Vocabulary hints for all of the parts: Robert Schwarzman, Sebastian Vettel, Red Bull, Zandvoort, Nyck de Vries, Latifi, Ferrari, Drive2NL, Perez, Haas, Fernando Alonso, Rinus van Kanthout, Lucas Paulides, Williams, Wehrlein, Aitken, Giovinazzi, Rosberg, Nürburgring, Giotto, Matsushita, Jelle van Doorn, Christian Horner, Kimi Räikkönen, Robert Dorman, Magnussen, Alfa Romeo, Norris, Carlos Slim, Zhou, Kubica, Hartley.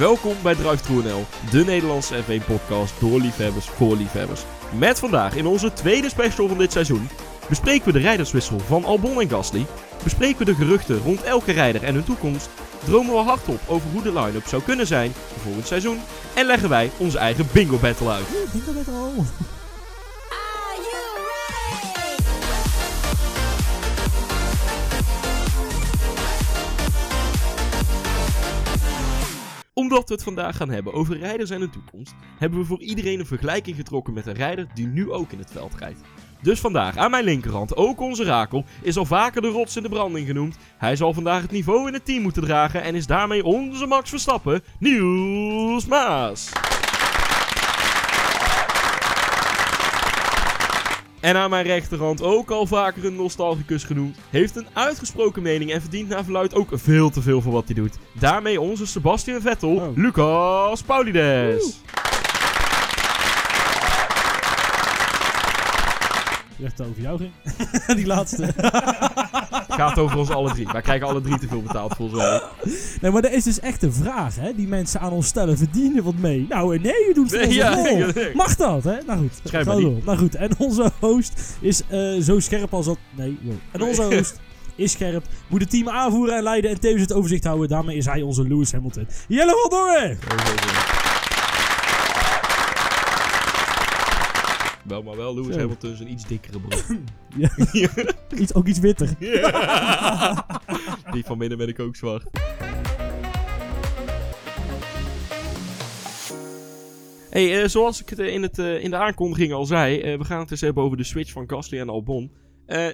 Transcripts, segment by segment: Welkom bij Drive2NL, de Nederlandse F1-podcast door liefhebbers voor liefhebbers. Met vandaag in onze tweede special van dit seizoen bespreken we de rijderswissel van Albon en Gasly, bespreken we de geruchten rond elke rijder en hun toekomst, dromen we hardop over hoe de line-up zou kunnen zijn voor volgend seizoen en leggen wij onze eigen bingo battle uit. Bingo battle! Omdat we het vandaag gaan hebben over rijders en hun toekomst, hebben we voor iedereen een vergelijking getrokken met een rijder die nu ook in het veld rijdt. Dus vandaag aan mijn linkerhand, ook onze Rakel, is al vaker de rots in de branding genoemd. Hij zal vandaag het niveau in het team moeten dragen en is daarmee onze Max Verstappen, Niels Maas. En aan mijn rechterhand, ook al vaker een nostalgicus genoemd, heeft een uitgesproken mening en verdient naar verluid ook veel te veel voor wat hij doet. Daarmee onze Sebastian Vettel, Lucas Paulides. Je dacht dat het over jou ging. Die laatste. Het gaat over ons alle drie. Wij krijgen alle drie te veel betaald volgens mij. Nee, maar er is dus echt een vraag, hè? Die mensen aan ons stellen. Verdienen we wat mee? Nou, nee, je doet het volgens mij. Mag dat, hè? Nou goed. Schrijf maar door. Nou goed, en onze host is zo scherp als dat... Nee, wow. En onze host is scherp. Moet het team aanvoeren en leiden en tevens het overzicht houden. Daarmee is hij onze Lewis Hamilton. Jelle van Doorn! Wel, maar wel Lewis Hamilton is een iets dikkere broer. Ook iets witter. Yeah. Die van binnen ben ik ook zwart. Hey, zoals ik het in de aankondiging al zei, we gaan het eens hebben over de switch van Gasly en Albon.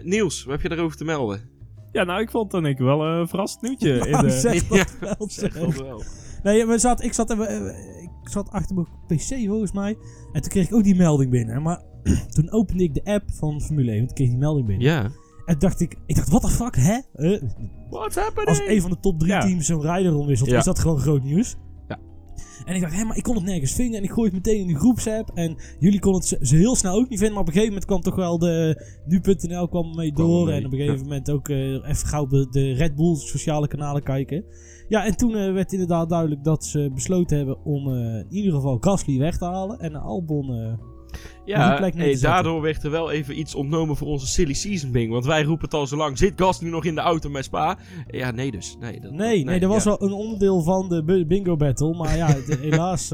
Niels, wat heb je daarover te melden? Ja, nou, ik vond dan wel een verrassend nieuwtje. Zeg dat wel. Nee, ik zat achter mijn pc volgens mij. En toen kreeg ik ook die melding binnen. Maar toen opende ik de app van Formule 1. Toen kreeg ik die melding binnen. Ja. En dacht ik dacht, what the fuck, hè? What's happening? Als een van de top 3 teams zo'n rijder omwisselt, is dat gewoon groot nieuws. Ja. En ik dacht, hé, maar ik kon het nergens vinden. En ik gooi het meteen in de groepsapp. En jullie konden het ze heel snel ook niet vinden. Maar op een gegeven moment kwam toch wel de nu.nl kwam mee door. En op een gegeven moment ook even gauw de Red Bull sociale kanalen kijken. Ja, en toen werd inderdaad duidelijk dat ze besloten hebben om in ieder geval Gasly weg te halen en Albon... daardoor werd er wel even iets ontnomen voor onze silly season bing. Want wij roepen het al zo lang, zit Gasly nog in de auto met Spa? Ja, nee dus. Nee, dat was wel een onderdeel van de bingo battle. Maar ja, helaas,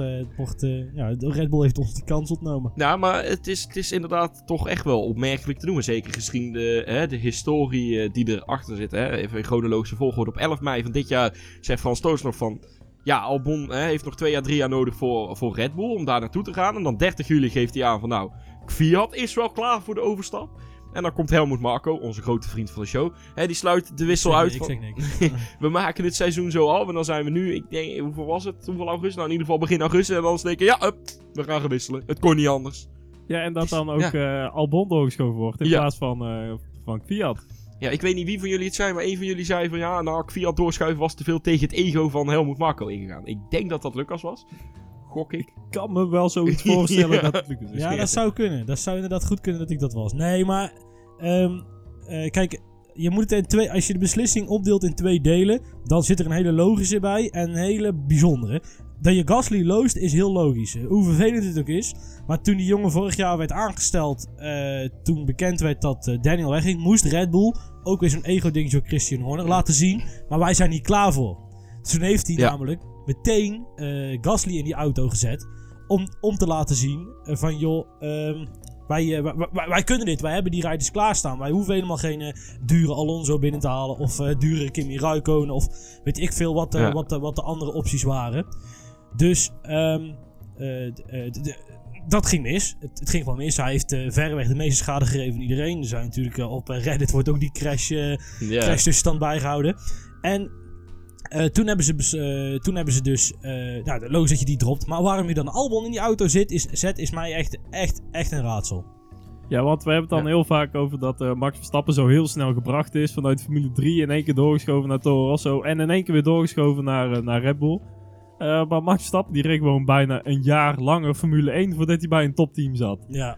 Red Bull heeft ons die kans ontnomen. Ja, maar het is inderdaad toch echt wel opmerkelijk te noemen. Zeker gezien de historie die erachter zit. Hè? Even in chronologische volgorde. Op 11 mei van dit jaar zei Frans Toos nog van... Ja, Albon heeft nog 2 jaar, 3 jaar nodig voor Red Bull om daar naartoe te gaan. En dan 30 juli geeft hij aan van nou, Fiat is wel klaar voor de overstap. En dan komt Helmut Marko, onze grote vriend van de show. Die sluit de wissel uit. We maken dit seizoen zo af en dan zijn we nu, ik denk, hoeveel was het? Hoeveel augustus? Nou, in ieder geval begin augustus. En dan denken we gaan gewisselen. Het kon niet anders. Ja, en dat dan ook Albon doorgeschoven wordt in plaats van Fiat. Ja, ik weet niet wie van jullie het zijn, maar één van jullie zei van... Ja, nou, Fiat doorschuiven was te veel tegen het ego van Helmut Marko ingegaan. Ik denk dat Lucas was. Gok ik. Kan me wel zoiets voorstellen dat het Lucas is. Ja, dat zou kunnen. Dat zou inderdaad goed kunnen dat ik dat was. Nee, maar... kijk, je moet het als je de beslissing opdeelt in 2 delen... Dan zit er een hele logische bij en een hele bijzondere. Dat je Gasly loost is heel logisch. Hoe vervelend het ook is. Maar toen die jongen vorig jaar werd aangesteld... Toen bekend werd dat Daniel wegging, moest Red Bull... Ook weer zo'n ego-ding door Christian Horner laten zien. Maar wij zijn niet klaar voor. Dus toen heeft hij namelijk meteen Gasly in die auto gezet. Om te laten zien van joh, wij kunnen dit. Wij hebben die rijders klaarstaan. Wij hoeven helemaal geen dure Alonso binnen te halen. Of dure Kimi Räikkönen. Of weet ik veel wat de andere opties waren. Dus dat ging mis. Het ging wel mis. Hij heeft verreweg de meeste schade gegeven aan iedereen. Er zijn natuurlijk op Reddit wordt ook die crash tussenstand bijgehouden. En toen hebben ze dus logisch dat je die dropt. Maar waarom je dan Albon in die auto zet is mij echt een raadsel. Ja, want we hebben het dan heel vaak over dat Max Verstappen zo heel snel gebracht is. Vanuit Formule 3 in één keer doorgeschoven naar Toro Rosso. En in één keer weer doorgeschoven naar Red Bull. Maar Max Verstappen die reed gewoon bijna een jaar langer Formule 1 voordat hij bij een topteam zat. Ja.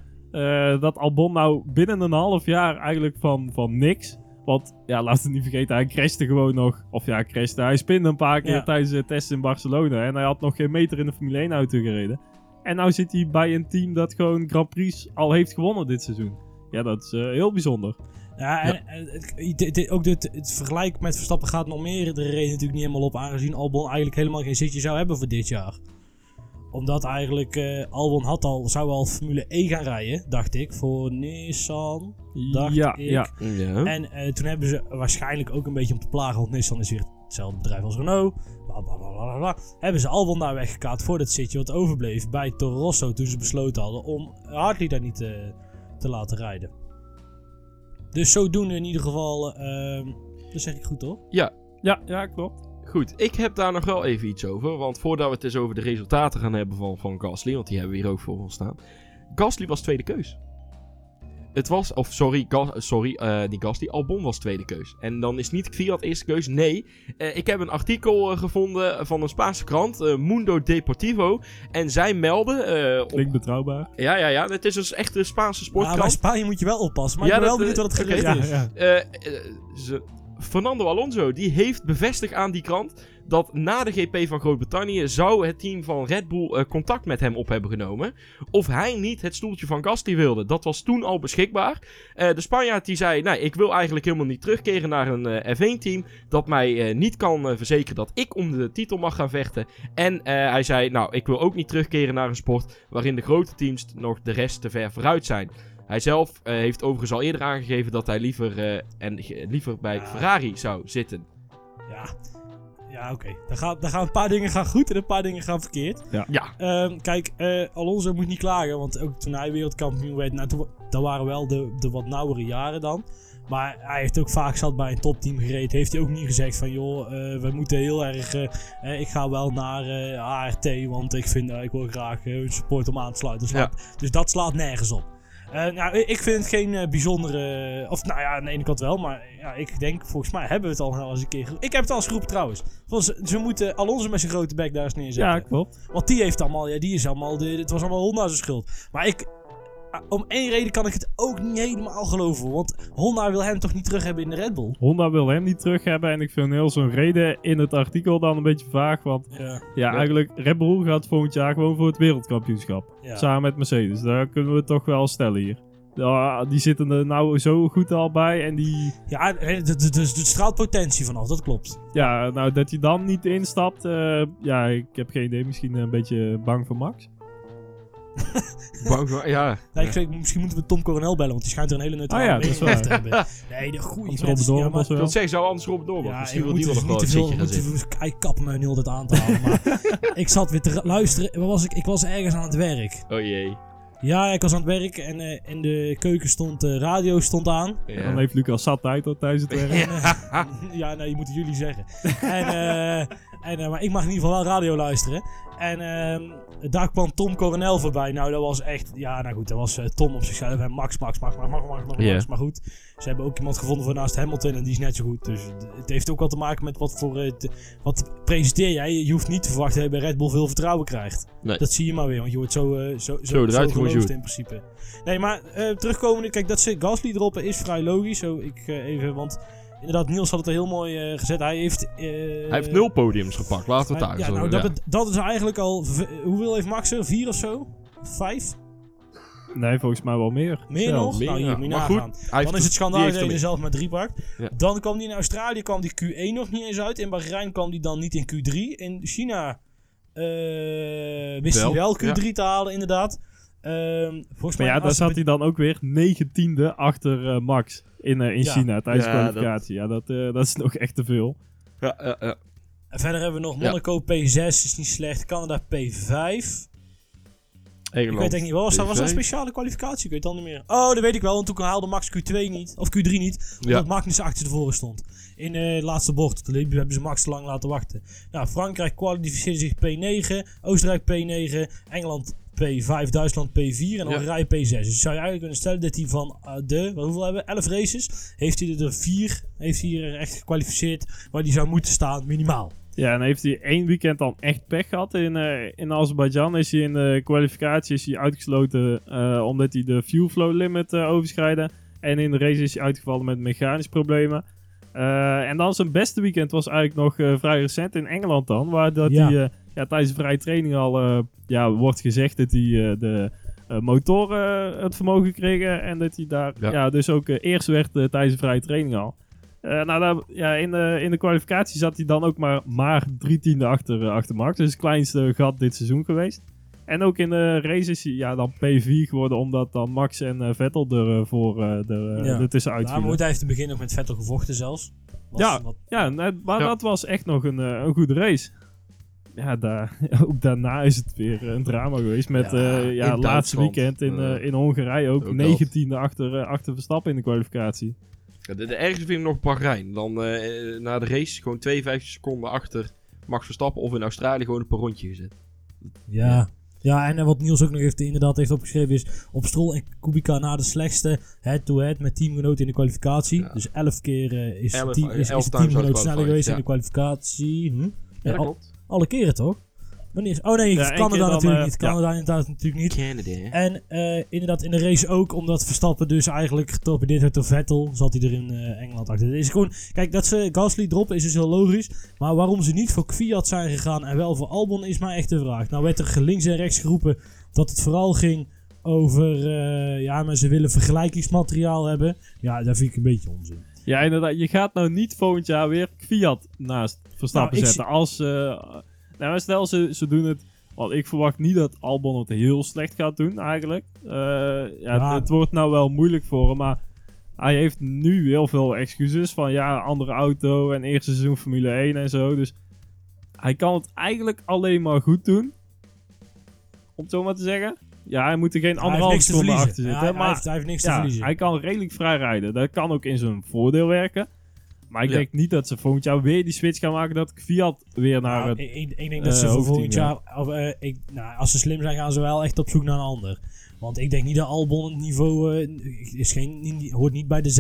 Dat Albon nou binnen een half jaar eigenlijk van niks Want ja, laten we het niet vergeten, hij crashte gewoon nog. Of ja, crashte. Hij spinde een paar keer tijdens de test in Barcelona. En hij had nog geen meter in de Formule 1 auto gereden. En nou zit hij bij een team dat gewoon Grand Prix al heeft gewonnen dit seizoen. Ja, dat is heel bijzonder. Ja, en ook het vergelijk met Verstappen gaat nog meer de reden natuurlijk niet helemaal op. Aangezien Albon eigenlijk helemaal geen zitje zou hebben voor dit jaar. Omdat eigenlijk Albon zou al Formule E gaan rijden, dacht ik. Voor Nissan, dacht ik. Ja. En toen hebben ze waarschijnlijk ook een beetje om te plagen. Want Nissan is weer hetzelfde bedrijf als Renault. Blablabla. Hebben ze Albon daar weggekaat voor dat zitje wat overbleef bij Toro Rosso. Toen ze besloten hadden om Hartley daar niet te laten rijden. Dus zodoende in ieder geval. Dat zeg ik goed, toch? Ja, klopt. Goed, ik heb daar nog wel even iets over. Want voordat we het eens over de resultaten gaan hebben van Gasly, want die hebben we hier ook voor ons staan. Gasly was tweede keus. Albon was tweede keus. En dan is niet Kvyat eerste keus, nee. Ik heb een artikel gevonden van een Spaanse krant, Mundo Deportivo. En zij melden... Klinkt betrouwbaar. Ja. Het is dus echt een Spaanse sportkrant. Ja, maar Spanje moet je wel oppassen. Maar ik ben wel benieuwd wat het gericht is. Fernando Alonso, die heeft bevestigd aan die krant dat na de GP van Groot-Brittannië zou het team van Red Bull contact met hem op hebben genomen. Of hij niet het stoeltje van Gasly wilde. Dat was toen al beschikbaar. De Spanjaard die zei, nou, ik wil eigenlijk helemaal niet terugkeren naar een F1-team dat mij niet kan verzekeren dat ik om de titel mag gaan vechten. En hij zei, nou, ik wil ook niet terugkeren naar een sport waarin de grote teams nog de rest te ver vooruit zijn. Hij zelf heeft overigens al eerder aangegeven dat hij liever bij Ferrari zou zitten. Ja, oké. Dan gaan een paar dingen gaan goed en een paar dingen gaan verkeerd. Ja. Kijk, Alonso moet niet klagen, want ook toen hij wereldkampioen werd, dat waren wel de wat nauwere jaren dan. Maar hij heeft ook vaak zat bij een topteam gereden. Heeft hij ook niet gezegd van joh, we moeten heel erg... ik ga wel naar ART, want ik wil graag hun support om aan te sluiten. Dus dat slaat nergens op. Ik vind het geen bijzondere... aan de ene kant wel, maar ik denk, volgens mij hebben we het al eens een keer... Ik heb het al eens geroepen trouwens. Ze moeten Alonso met zijn grote bek daar eens neerzetten. Ja, klopt. Want die heeft allemaal... Ja, die is allemaal... Het was allemaal Honda zijn schuld. Maar om één reden kan ik het ook niet helemaal geloven. Want Honda wil hem toch niet terug hebben in de Red Bull? Honda wil hem niet terug hebben. En ik vind heel zo'n reden in het artikel dan een beetje vaag. Want eigenlijk Red Bull gaat volgend jaar gewoon voor het wereldkampioenschap. Ja. Samen met Mercedes. Daar kunnen we het toch wel stellen hier. Ja, die zitten er nou zo goed al bij. En die... Ja, er straalt potentie vanaf. Dat klopt. Ja, nou dat hij dan niet instapt. Ik heb geen idee. Misschien een beetje bang voor Max. Ik zeg, misschien moeten we Tom Coronel bellen, want die schijnt er een hele neutrale mening te hebben. Nee, de goeie mensen. Ja, maar... Dat zeg zou anders Robert Dorman. Misschien wil die wel nog wel een zitje gaan zitten. Ik kap me heel dat aan te halen, maar ik zat weer te luisteren. Ik was ergens aan het werk. Oh jee. Ja, ik was aan het werk en in de keuken stond de radio aan. Ja. En dan heeft Lucas zat tijd tot tijdens het werk. Ja, nee, moeten jullie zeggen. Maar ik mag in ieder geval wel radio luisteren. En daar kwam Tom Coronel voorbij. Nou, dat was echt... Ja, nou goed, dat was Tom op zichzelf. En Max. Maar goed, ze hebben ook iemand gevonden voor naast Hamilton. En die is net zo goed. Dus het heeft ook wel te maken met wat voor... wat presenteer jij? Je hoeft niet te verwachten dat je bij Red Bull veel vertrouwen krijgt. Nee. Dat zie je maar weer. Want je wordt zo eruit geloofd in principe. Nee, maar terugkomende... Kijk, dat ze Gasly erop is vrij logisch. Want... Inderdaad, Niels had het er heel mooi gezet. Hij heeft 0 podiums gepakt. Laten we het uit. Dat is eigenlijk al... Hoeveel heeft Max er? 4 of zo? 5? Nee, volgens mij wel meer. Meer nog? Meer, nou, hier moet je nagaan. Dan is het schandaal dat je er zelf maar 3 pakt. Ja. Dan kwam die in Australië die Q1 nog niet eens uit. In Bahrein kwam die dan niet in Q3. In China wist hij wel Q3 te halen, inderdaad. Daar zat hij dan ook weer 19e achter Max in China tijdens kwalificatie. Dat is nog echt te veel. Ja. En verder hebben we nog Monaco P6, is niet slecht. Canada P5. Engeland, ik weet echt niet, was dat een speciale kwalificatie? Ik weet het al niet meer. Oh, dat weet ik wel, want toen haalde Max Q2 niet, of Q3 niet, omdat Magnus achter tevoren stond. In de laatste bocht, toen hebben ze Max te lang laten wachten. Nou, Frankrijk kwalificeerde zich P9, Oostenrijk P9, Engeland P5, Duitsland P4 en Algerije P6. Dus zou je eigenlijk kunnen stellen dat hij van hoeveel hebben we? 11 races, heeft hij er 4, heeft hij er echt gekwalificeerd waar hij zou moeten staan, minimaal. Ja, en heeft hij 1 weekend dan echt pech gehad. In Azerbeidzjan is hij in de kwalificatie uitgesloten omdat hij de fuel flow limit overschrijdde. En in de race is hij uitgevallen met mechanische problemen. En dan zijn beste weekend was eigenlijk nog vrij recent in Engeland dan. Waar dat hij tijdens de vrije training al wordt gezegd dat hij de motoren het vermogen kregen. En dat hij daar dus ook eerst werd tijdens de vrije training al. In de kwalificatie zat hij dan ook maar 3 tienden achter Max. Dus het kleinste gat dit seizoen geweest. En ook in de race is hij dan P4 geworden, omdat dan Max en Vettel er tussenuit vielen. Hij heeft in het begin nog met Vettel gevochten zelfs. Dat was echt nog een goede race. Ja, ook daarna is het weer een drama geweest met laatste weekend in Hongarije ook 19e achter Verstappen in de kwalificatie. Ja, de ergste vind ik nog Bahrein. Dan na de race gewoon 52 seconden achter Max Verstappen of in Australië gewoon een paar rondje gezet. Ja, en wat Niels ook nog heeft opgeschreven is op Stroll en Kubica na de slechtste head-to-head met teamgenoten in de kwalificatie. Ja. Dus 11 keer is de teamgenoot sneller geweest in de kwalificatie. Ja, dat klopt. Alle keren toch? Wanneer? Oh nee, Canada natuurlijk niet. Canada inderdaad natuurlijk niet. Canada. En inderdaad in de race ook, omdat Verstappen dus eigenlijk getorpedeerd werd door Vettel, zat hij er in Engeland achter. Het is gewoon, kijk, dat ze Gasly droppen is dus heel logisch, maar waarom ze niet voor Kvyat zijn gegaan en wel voor Albon is mij echt de vraag. Nou werd er links en rechts geroepen dat het vooral ging over, maar ze willen vergelijkingsmateriaal hebben. Ja, dat vind ik een beetje onzin. Ja, inderdaad. Je gaat nou niet volgend jaar weer Kvyat naast Verstappen zetten als... Nou, stel, ze doen het... Want ik verwacht niet dat Albon het heel slecht gaat doen, eigenlijk. Het wordt nou wel moeilijk voor hem, maar... Hij heeft nu heel veel excuses van... Ja, andere auto en eerste seizoen Formule 1 en zo. Dus hij kan het eigenlijk alleen maar goed doen. Om het zo maar te zeggen. Ja, hij moet er geen anderhalf seconde achter zitten. Hij heeft niks te verliezen. Hij kan redelijk vrij rijden. Dat kan ook in zijn voordeel werken. Maar ik denk niet dat ze volgend jaar weer die switch gaan maken dat Kvyat weer naar het ik denk dat ze volgend jaar... als ze slim zijn, gaan ze wel echt op zoek naar een ander. Want ik denk niet dat Albon het niveau... hoort niet bij de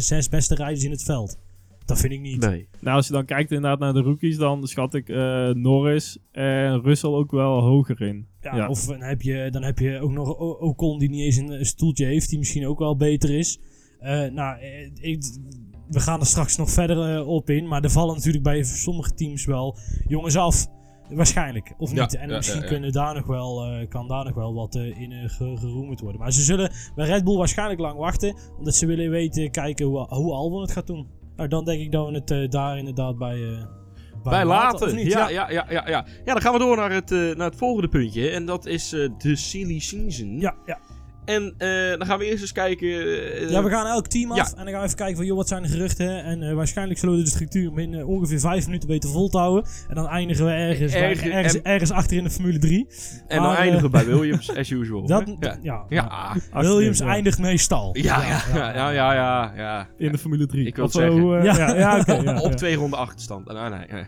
6 beste rijders in het veld. Dat vind ik niet. Nee. Nou, als je dan kijkt inderdaad naar de rookies, dan schat ik Norris en Russell ook wel hoger in. Ja. Of dan heb je ook nog Ocon die niet eens een stoeltje heeft, die misschien ook wel beter is. We gaan er straks nog verder op in, maar er vallen natuurlijk bij sommige teams wel jongens af, waarschijnlijk, of niet. En misschien kan daar nog wel wat in geroemd worden. Maar ze zullen bij Red Bull waarschijnlijk lang wachten, omdat ze willen weten, kijken hoe Albon het gaat doen. Nou, dan denk ik dat we het daar inderdaad bij laten. Ja, dan gaan we door naar het volgende puntje en dat is de silly season. Ja. En dan gaan we eerst eens kijken... we gaan elk team af en dan gaan we even kijken van... wat zijn de geruchten? En waarschijnlijk zullen we de structuur om in ongeveer 5 minuten weten vol te houden. En dan eindigen we ergens achter in de Formule 3. En dan eindigen we bij Williams, as usual. Williams eindigt meestal. Ja. In de Formule 3. Ik wil het zeggen. Op 2 ronden achterstand. Nee.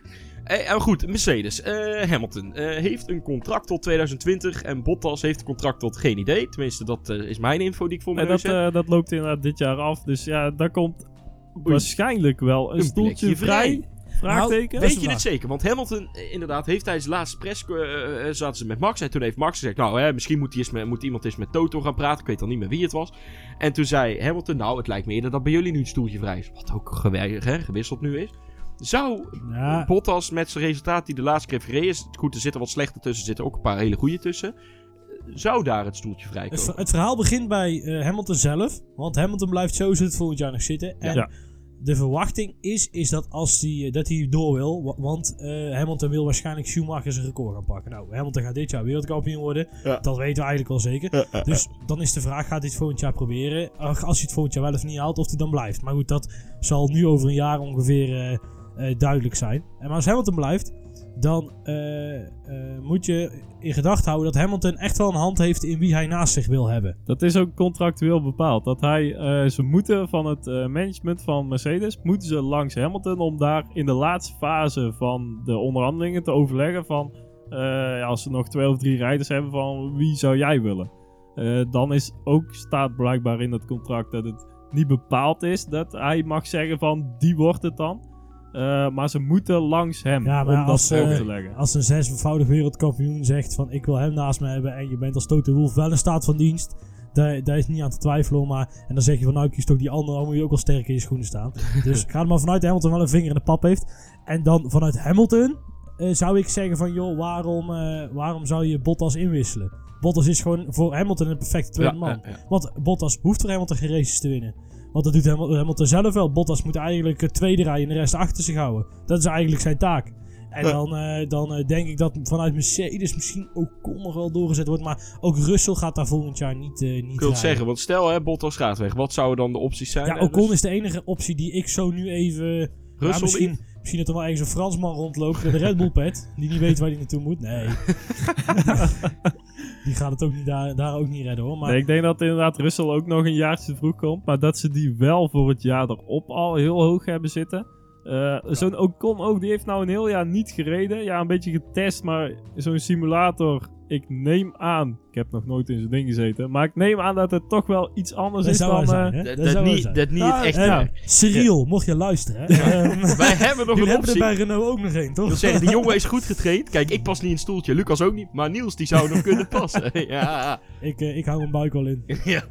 Goed, Mercedes. Hamilton heeft een contract tot 2020 en Bottas heeft een contract tot geen idee. Tenminste, dat is mijn info die ik voor me heb. Dat loopt inderdaad dit jaar af, dus daar komt waarschijnlijk wel een stoeltje vrij. Vraagteken. Nou, weet je dit zeker? Want Hamilton, inderdaad, heeft tijdens de laatste press zaten ze met Max. En toen heeft Max gezegd, misschien moet iemand eens met Toto gaan praten. Ik weet al niet meer wie het was. En toen zei Hamilton, het lijkt me eerder dat bij jullie nu een stoeltje vrij is. Wat ook gewisseld nu is. Zou Bottas met zijn resultaat die de laatste keer gereden is... Goed, er zitten wat slechte tussen, er zitten ook een paar hele goede tussen. Zou daar het stoeltje vrijkomen? Het verhaal begint bij Hamilton zelf. Want Hamilton blijft sowieso het volgend jaar nog zitten. En de verwachting is dat hij door wil. Want Hamilton wil waarschijnlijk Schumacher zijn record gaan pakken. Nou, Hamilton gaat dit jaar wereldkampioen worden. Ja. Dat weten we eigenlijk wel zeker. Dus dan is de vraag, gaat hij het volgend jaar proberen? Als hij het volgend jaar wel of niet haalt, of hij dan blijft. Maar goed, dat zal nu over een jaar ongeveer... duidelijk zijn. En als Hamilton blijft, dan moet je in gedachten houden dat Hamilton echt wel een hand heeft in wie hij naast zich wil hebben. Dat is ook contractueel bepaald. Dat hij, ze moeten van het management van Mercedes, moeten ze langs Hamilton om daar in de laatste fase van de onderhandelingen te overleggen van, als ze nog 2 of 3 rijders hebben, van wie zou jij willen? Dan is ook, staat blijkbaar in dat contract dat het niet bepaald is, dat hij mag zeggen van, die wordt het dan. Maar ze moeten langs hem om dat over te leggen. Als een 6-voudig wereldkampioen zegt van ik wil hem naast me hebben en je bent als Toto Wolff wel in staat van dienst, Daar is niet aan te twijfelen, maar... En dan zeg je van, nou, ik kies toch die andere, dan moet je ook wel sterk in je schoenen staan. Dus ga er maar vanuit Hamilton wel een vinger in de pap heeft. En dan vanuit Hamilton zou ik zeggen van, joh, waarom zou je Bottas inwisselen? Bottas is gewoon voor Hamilton een perfecte tweede man. Ja. Want Bottas hoeft voor Hamilton geen races te winnen. Want dat doet Hamilton zelf wel. Bottas moet eigenlijk tweede rijden en de rest achter zich houden. Dat is eigenlijk zijn taak. En dan denk ik dat vanuit Mercedes misschien Ocon nog wel doorgezet wordt. Maar ook Russell gaat daar volgend jaar niet rijden. Ik wil het zeggen, want stel hè, Bottas gaat weg. Wat zouden dan de opties zijn? Ja, Ocon is de enige optie die ik zo nu even... Russell misschien dat er wel ergens een Fransman rondloopt met een Red Bull pet. Die niet weet waar hij naartoe moet. Nee. Die gaat het ook niet daar ook niet redden hoor. Maar... Nee, ik denk dat inderdaad Russell ook nog een jaartje vroeg komt. Maar dat ze die wel voor het jaar erop al heel hoog hebben zitten. Zo'n Ocon ook, die heeft nou een heel jaar niet gereden. Ja, een beetje getest, maar zo'n simulator... Ik neem aan, ik heb nog nooit in zo'n ding gezeten, maar ik neem aan dat het toch wel iets anders dat is dan... Dat niet het echt... Cyril, mocht je luisteren. Ja. Wij hebben nog een optie. Er bij Renault ook nog één, toch? Dat zeggen, die jongen is goed getraind. Kijk, ik pas niet in een stoeltje, Lucas ook niet, maar Niels, die zou nog kunnen passen. Ja. Ik hou mijn buik wel in. Ja.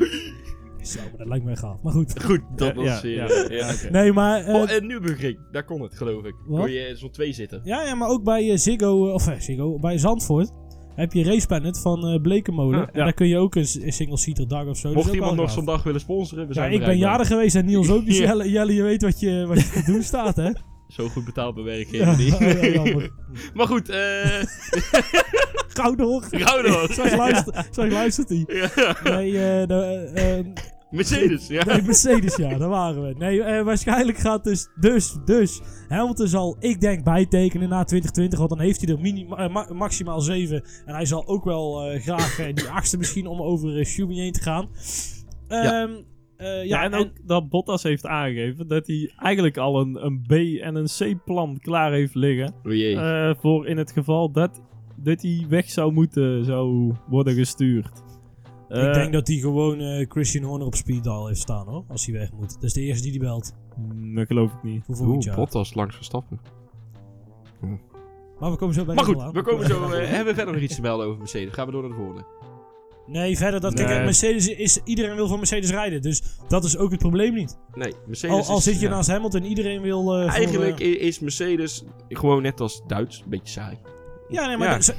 Zo, dat lijkt mij gaaf. Maar goed. Dat was okay. Nee, maar... Nürburgring, daar kon het, geloof ik. Wat? Kon je zo'n 2 zitten. Ja, maar ook bij Ziggo, bij Zandvoort... Heb je Race Planet van Blekenmolen. Ja. En daar kun je ook een single-seater dag of zo. Mocht dus iemand nog zo'n dag willen sponsoren. Ik ben jarig geweest en Niels ook. Dus Jelle, je weet wat je te doen staat, hè? Zo goed betaald bij werkgever niet. Ja, maar goed, Gouden hoog. Zo luistert hij. Ja. Mercedes, ja. Nee, Mercedes, ja, daar waren we. Nee, waarschijnlijk gaat dus Hamilton zal, ik denk, bijtekenen na 2020. Want dan heeft hij er maximaal 7. En hij zal ook wel graag die 8e misschien om over Schumacher heen te gaan. En ook dat Bottas heeft aangegeven dat hij eigenlijk al een B- en een C-plan klaar heeft liggen. Voor in het geval dat hij weg zou worden gestuurd. Ik denk dat hij gewoon Christian Horner op speeddial heeft staan hoor, als hij weg moet. Dat is de eerste die belt. Dat geloof ik niet. Bottas langs Verstappen. Maar we komen zo bij de aan. We komen zo. Hebben we verder nog iets te melden over Mercedes? Gaan we door naar de volgende? Nee, verder. Kijk, Mercedes iedereen wil van Mercedes rijden, dus dat is ook het probleem niet. Nee, Mercedes al zit je naast Hamilton en iedereen wil... is Mercedes gewoon net als Duits, een beetje saai. Ja, nee, maar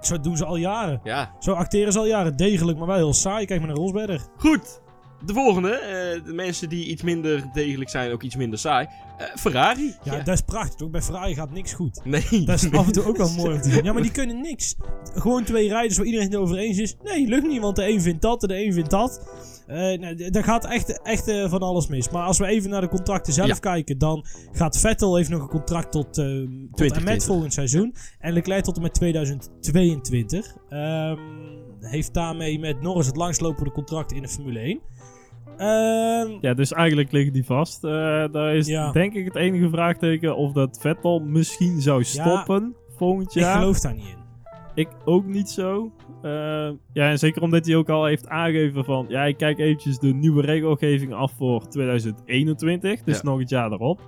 zo doen ze al jaren. Ja. Zo acteren ze al jaren degelijk, maar wel heel saai. Kijk maar naar Rosberg. Goed, de volgende. De mensen die iets minder degelijk zijn, ook iets minder saai. Ferrari. Ja, dat is prachtig. Ook bij Ferrari gaat niks goed. Nee. Dat is af en toe ook wel mooi om te zien. Ja, maar die kunnen niks. Gewoon 2 rijders waar iedereen het over eens is. Nee, lukt niet, want de een vindt dat en de een vindt dat. Daar gaat echt van alles mis. Maar als we even naar de contracten zelf kijken, dan gaat Vettel heeft nog een contract tot en met volgend seizoen. En Leclerc tot en met 2022. Heeft daarmee met Norris het langslopende contract in de Formule 1. Dus eigenlijk liggen die vast. Daar is denk ik het enige vraagteken of dat Vettel misschien zou stoppen volgend jaar. Ik geloof daar niet in. Ik ook niet zo. En zeker omdat hij ook al heeft aangegeven van... Ja, ik kijk eventjes de nieuwe regelgeving af voor 2021. Dus nog het jaar erop.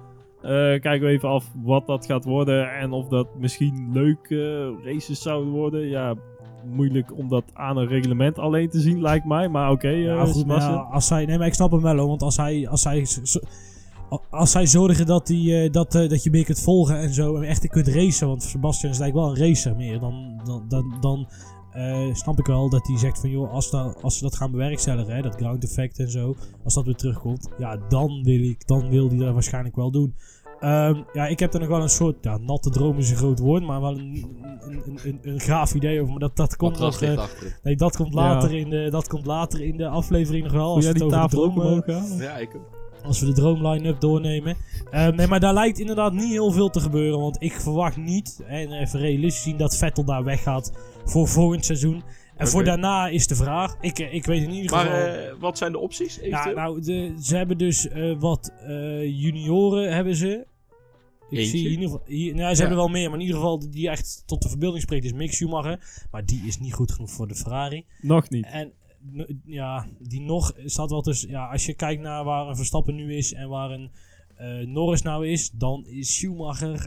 Kijken we even af wat dat gaat worden. En of dat misschien leuke races zouden worden. Ja, moeilijk om dat aan een reglement alleen te zien, lijkt mij. Maar oké. Ik snap hem wel, want als zij zorgen dat je meer kunt volgen en zo en echt kunt racen, want Sebastian is eigenlijk wel een racer meer, dan snap ik wel dat hij zegt van joh, als ze dat gaan bewerkstelligen, hè, dat ground effect en zo, als dat weer terugkomt, ja, dan wil hij dat waarschijnlijk wel doen. Ik heb er nog wel een soort, natte droom is een groot woord, maar wel een gaaf idee over. Maar dat komt nog. Nee, dat komt later in de aflevering nog wel. Als jij die tafel ook omhoog gaan? Ja, ik ook. Als we de droomline-up doornemen. Maar daar lijkt inderdaad niet heel veel te gebeuren. Want ik verwacht niet, en even realistisch zien, dat Vettel daar weggaat voor volgend seizoen. En voor daarna is de vraag. Ik weet in ieder geval... Maar wat zijn de opties? Ze hebben dus junioren hebben ze. Zie in ieder geval, ze hebben er wel meer, maar in ieder geval die echt tot de verbeelding spreekt is Mick Schumacher. Maar die is niet goed genoeg voor de Ferrari. Nog niet. En, die nog staat wel tussen. Ja, als je kijkt naar waar een Verstappen nu is en waar een Norris nou is, dan is Schumacher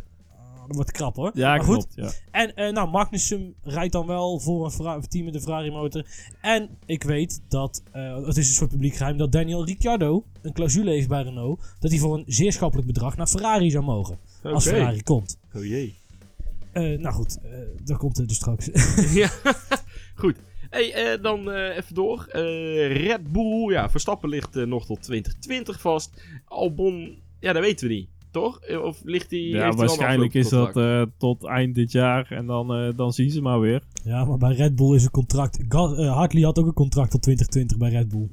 dat wordt krap hoor. Ja, maar klopt. Goed. Ja. En nou, Magnussen rijdt dan wel voor een team met de Ferrari motor. En ik weet dat, het is een soort publiek geheim, dat Daniel Ricciardo een clausule heeft bij Renault. Dat hij voor een zeer schappelijk bedrag naar Ferrari zou mogen. Okay. Als Ferrari komt. Oh jee. Nou goed, daar komt het dus straks. Ja, goed. Hey, dan even door. Red Bull, ja, Verstappen ligt nog tot 2020 vast. Albon, ja, dat weten we niet, toch? Of ligt hij... Ja, waarschijnlijk is dat tot eind dit jaar en dan zien ze maar weer. Ja, maar bij Red Bull is een contract... Hartley had ook een contract tot 2020 bij Red Bull.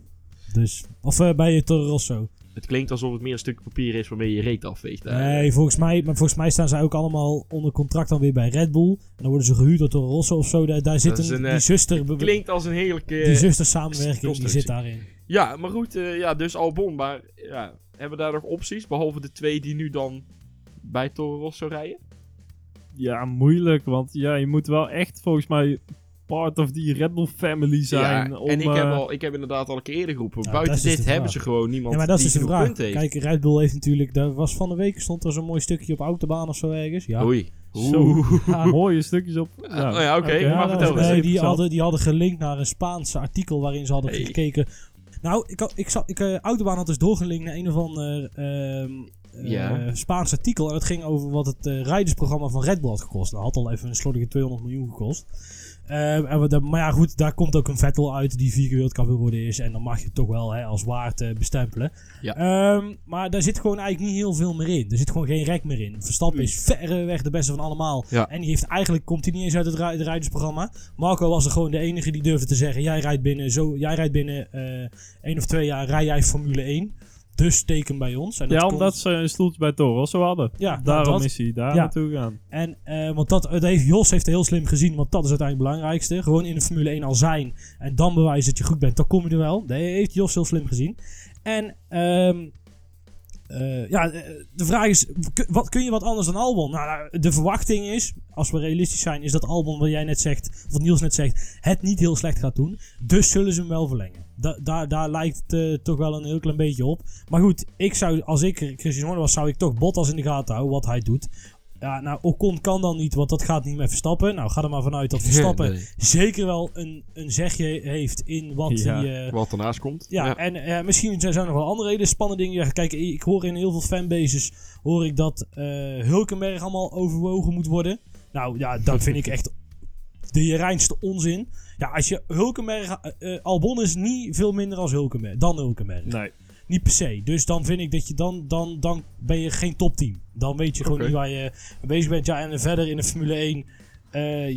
Dus, of bij Toro Rosso. Het klinkt alsof het meer een stuk papier is waarmee je reet afveegt. Nee, volgens mij staan zij ook allemaal onder contract dan weer bij Red Bull. En dan worden ze gehuurd door Toro Rosso of zo. Daar zit die zuster... Het klinkt als een heerlijke... Die zustersamenwerking, die zit daarin. Ja, maar goed, ja, dus Albon, maar ja, hebben we daar nog opties? Behalve de twee die nu dan bij Toro Rosso rijden? Ja, moeilijk, want ja, je moet wel echt volgens mij... part of die Red Bull family zijn. Ja, om, en ik heb inderdaad al een keer eerder geroepen. Ja, buiten dit hebben ze gewoon niemand ja, maar dat die is dus de vraag. Punt heeft. Kijk, Red Bull heeft natuurlijk... Daar was van de week stond er zo'n mooi stukje op Autobaan of zo ergens. Ja. Oei. Zo, ja, mooie stukjes op... Ja, oh ja, oké. Ja, maar vertel eens. Die hadden gelinkt naar een Spaanse artikel waarin ze hadden gekeken... Nou, Autobaan had dus doorgelinkt naar een of ander Spaans artikel. En het ging over wat het rijdersprogramma van Red Bull had gekost. Dat had al even een slordige 200 miljoen gekost. Maar ja, goed, daar komt ook een Vettel uit die 4 keer wereldkampioen geworden is. En dan mag je het toch wel hè, als waard bestempelen. Ja. Maar daar zit gewoon eigenlijk niet heel veel meer in. Er zit gewoon geen rek meer in. Verstappen is verreweg de beste van allemaal. Ja. En die komt hij niet eens uit het rijdersprogramma. Marco was er gewoon de enige die durfde te zeggen... Jij rijdt binnen 1 of 2 jaar, rij jij Formule 1... Dus teken bij ons. En dat omdat ze een stoeltje bij Toro Rosso hadden. Ja, daarom is hij daar naartoe gegaan. En want Jos heeft het heel slim gezien, want dat is uiteindelijk het belangrijkste. Gewoon in de Formule 1 al zijn en dan bewijzen dat je goed bent, dan kom je er wel. Dat heeft Jos heel slim gezien. En de vraag is, kun je wat anders dan Albon? Nou, de verwachting is, als we realistisch zijn, is dat Albon, wat Niels net zegt, het niet heel slecht gaat doen. Dus zullen ze hem wel verlengen. Daar lijkt het toch wel een heel klein beetje op. Maar goed, als ik Christian Horner was, zou ik toch Bottas in de gaten houden wat hij doet. Ja, nou, Ocon kan dan niet, want dat gaat niet met Verstappen. Nou, ga er maar vanuit dat Verstappen zeker wel een zegje heeft in wat wat ernaast komt. Ja. En misschien zijn er nog wel andere hele spannende dingen. Ja, kijk, ik hoor in heel veel fanbases dat Hulkenberg allemaal overwogen moet worden. Nou ja, dat vind ik echt de reinste onzin. Ja, als je Hulkenberg... Albon is niet veel minder dan Hulkenberg. Nee. Niet per se. Dus dan vind ik dat je dan ben je geen topteam. Dan weet je gewoon niet waar je bezig bent. Ja, en verder in de Formule 1...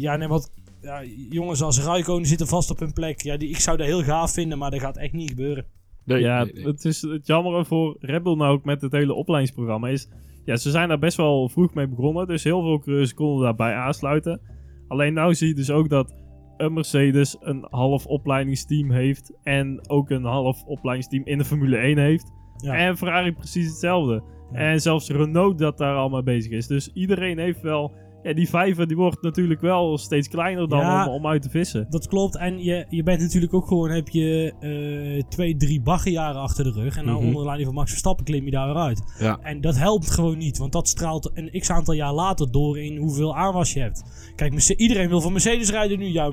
jongens als Räikkönen zitten vast op hun plek. Ja, ik zou dat heel gaaf vinden, maar dat gaat echt niet gebeuren. Nee. Het is het jammer voor Red Bull nou ook met het hele opleidingsprogramma is... Ja, ze zijn daar best wel vroeg mee begonnen. Dus heel veel coureurs konden daarbij aansluiten. Alleen nou zie je dus ook dat... een Mercedes een half opleidingsteam heeft... en ook een half opleidingsteam in de Formule 1 heeft. Ja. En Ferrari precies hetzelfde. Ja. En zelfs Renault dat daar al mee bezig is. Dus iedereen heeft wel... Ja, die vijver die wordt natuurlijk wel steeds kleiner dan om uit te vissen. Dat klopt. En je bent natuurlijk ook gewoon... heb je 2-3 baggerjaren achter de rug. En nou onder leiding van Max Verstappen klim je daar weer uit. Ja. En dat helpt gewoon niet. Want dat straalt een x-aantal jaar later door in hoeveel aanwas je hebt. Kijk, iedereen wil van Mercedes rijden nu. Ja,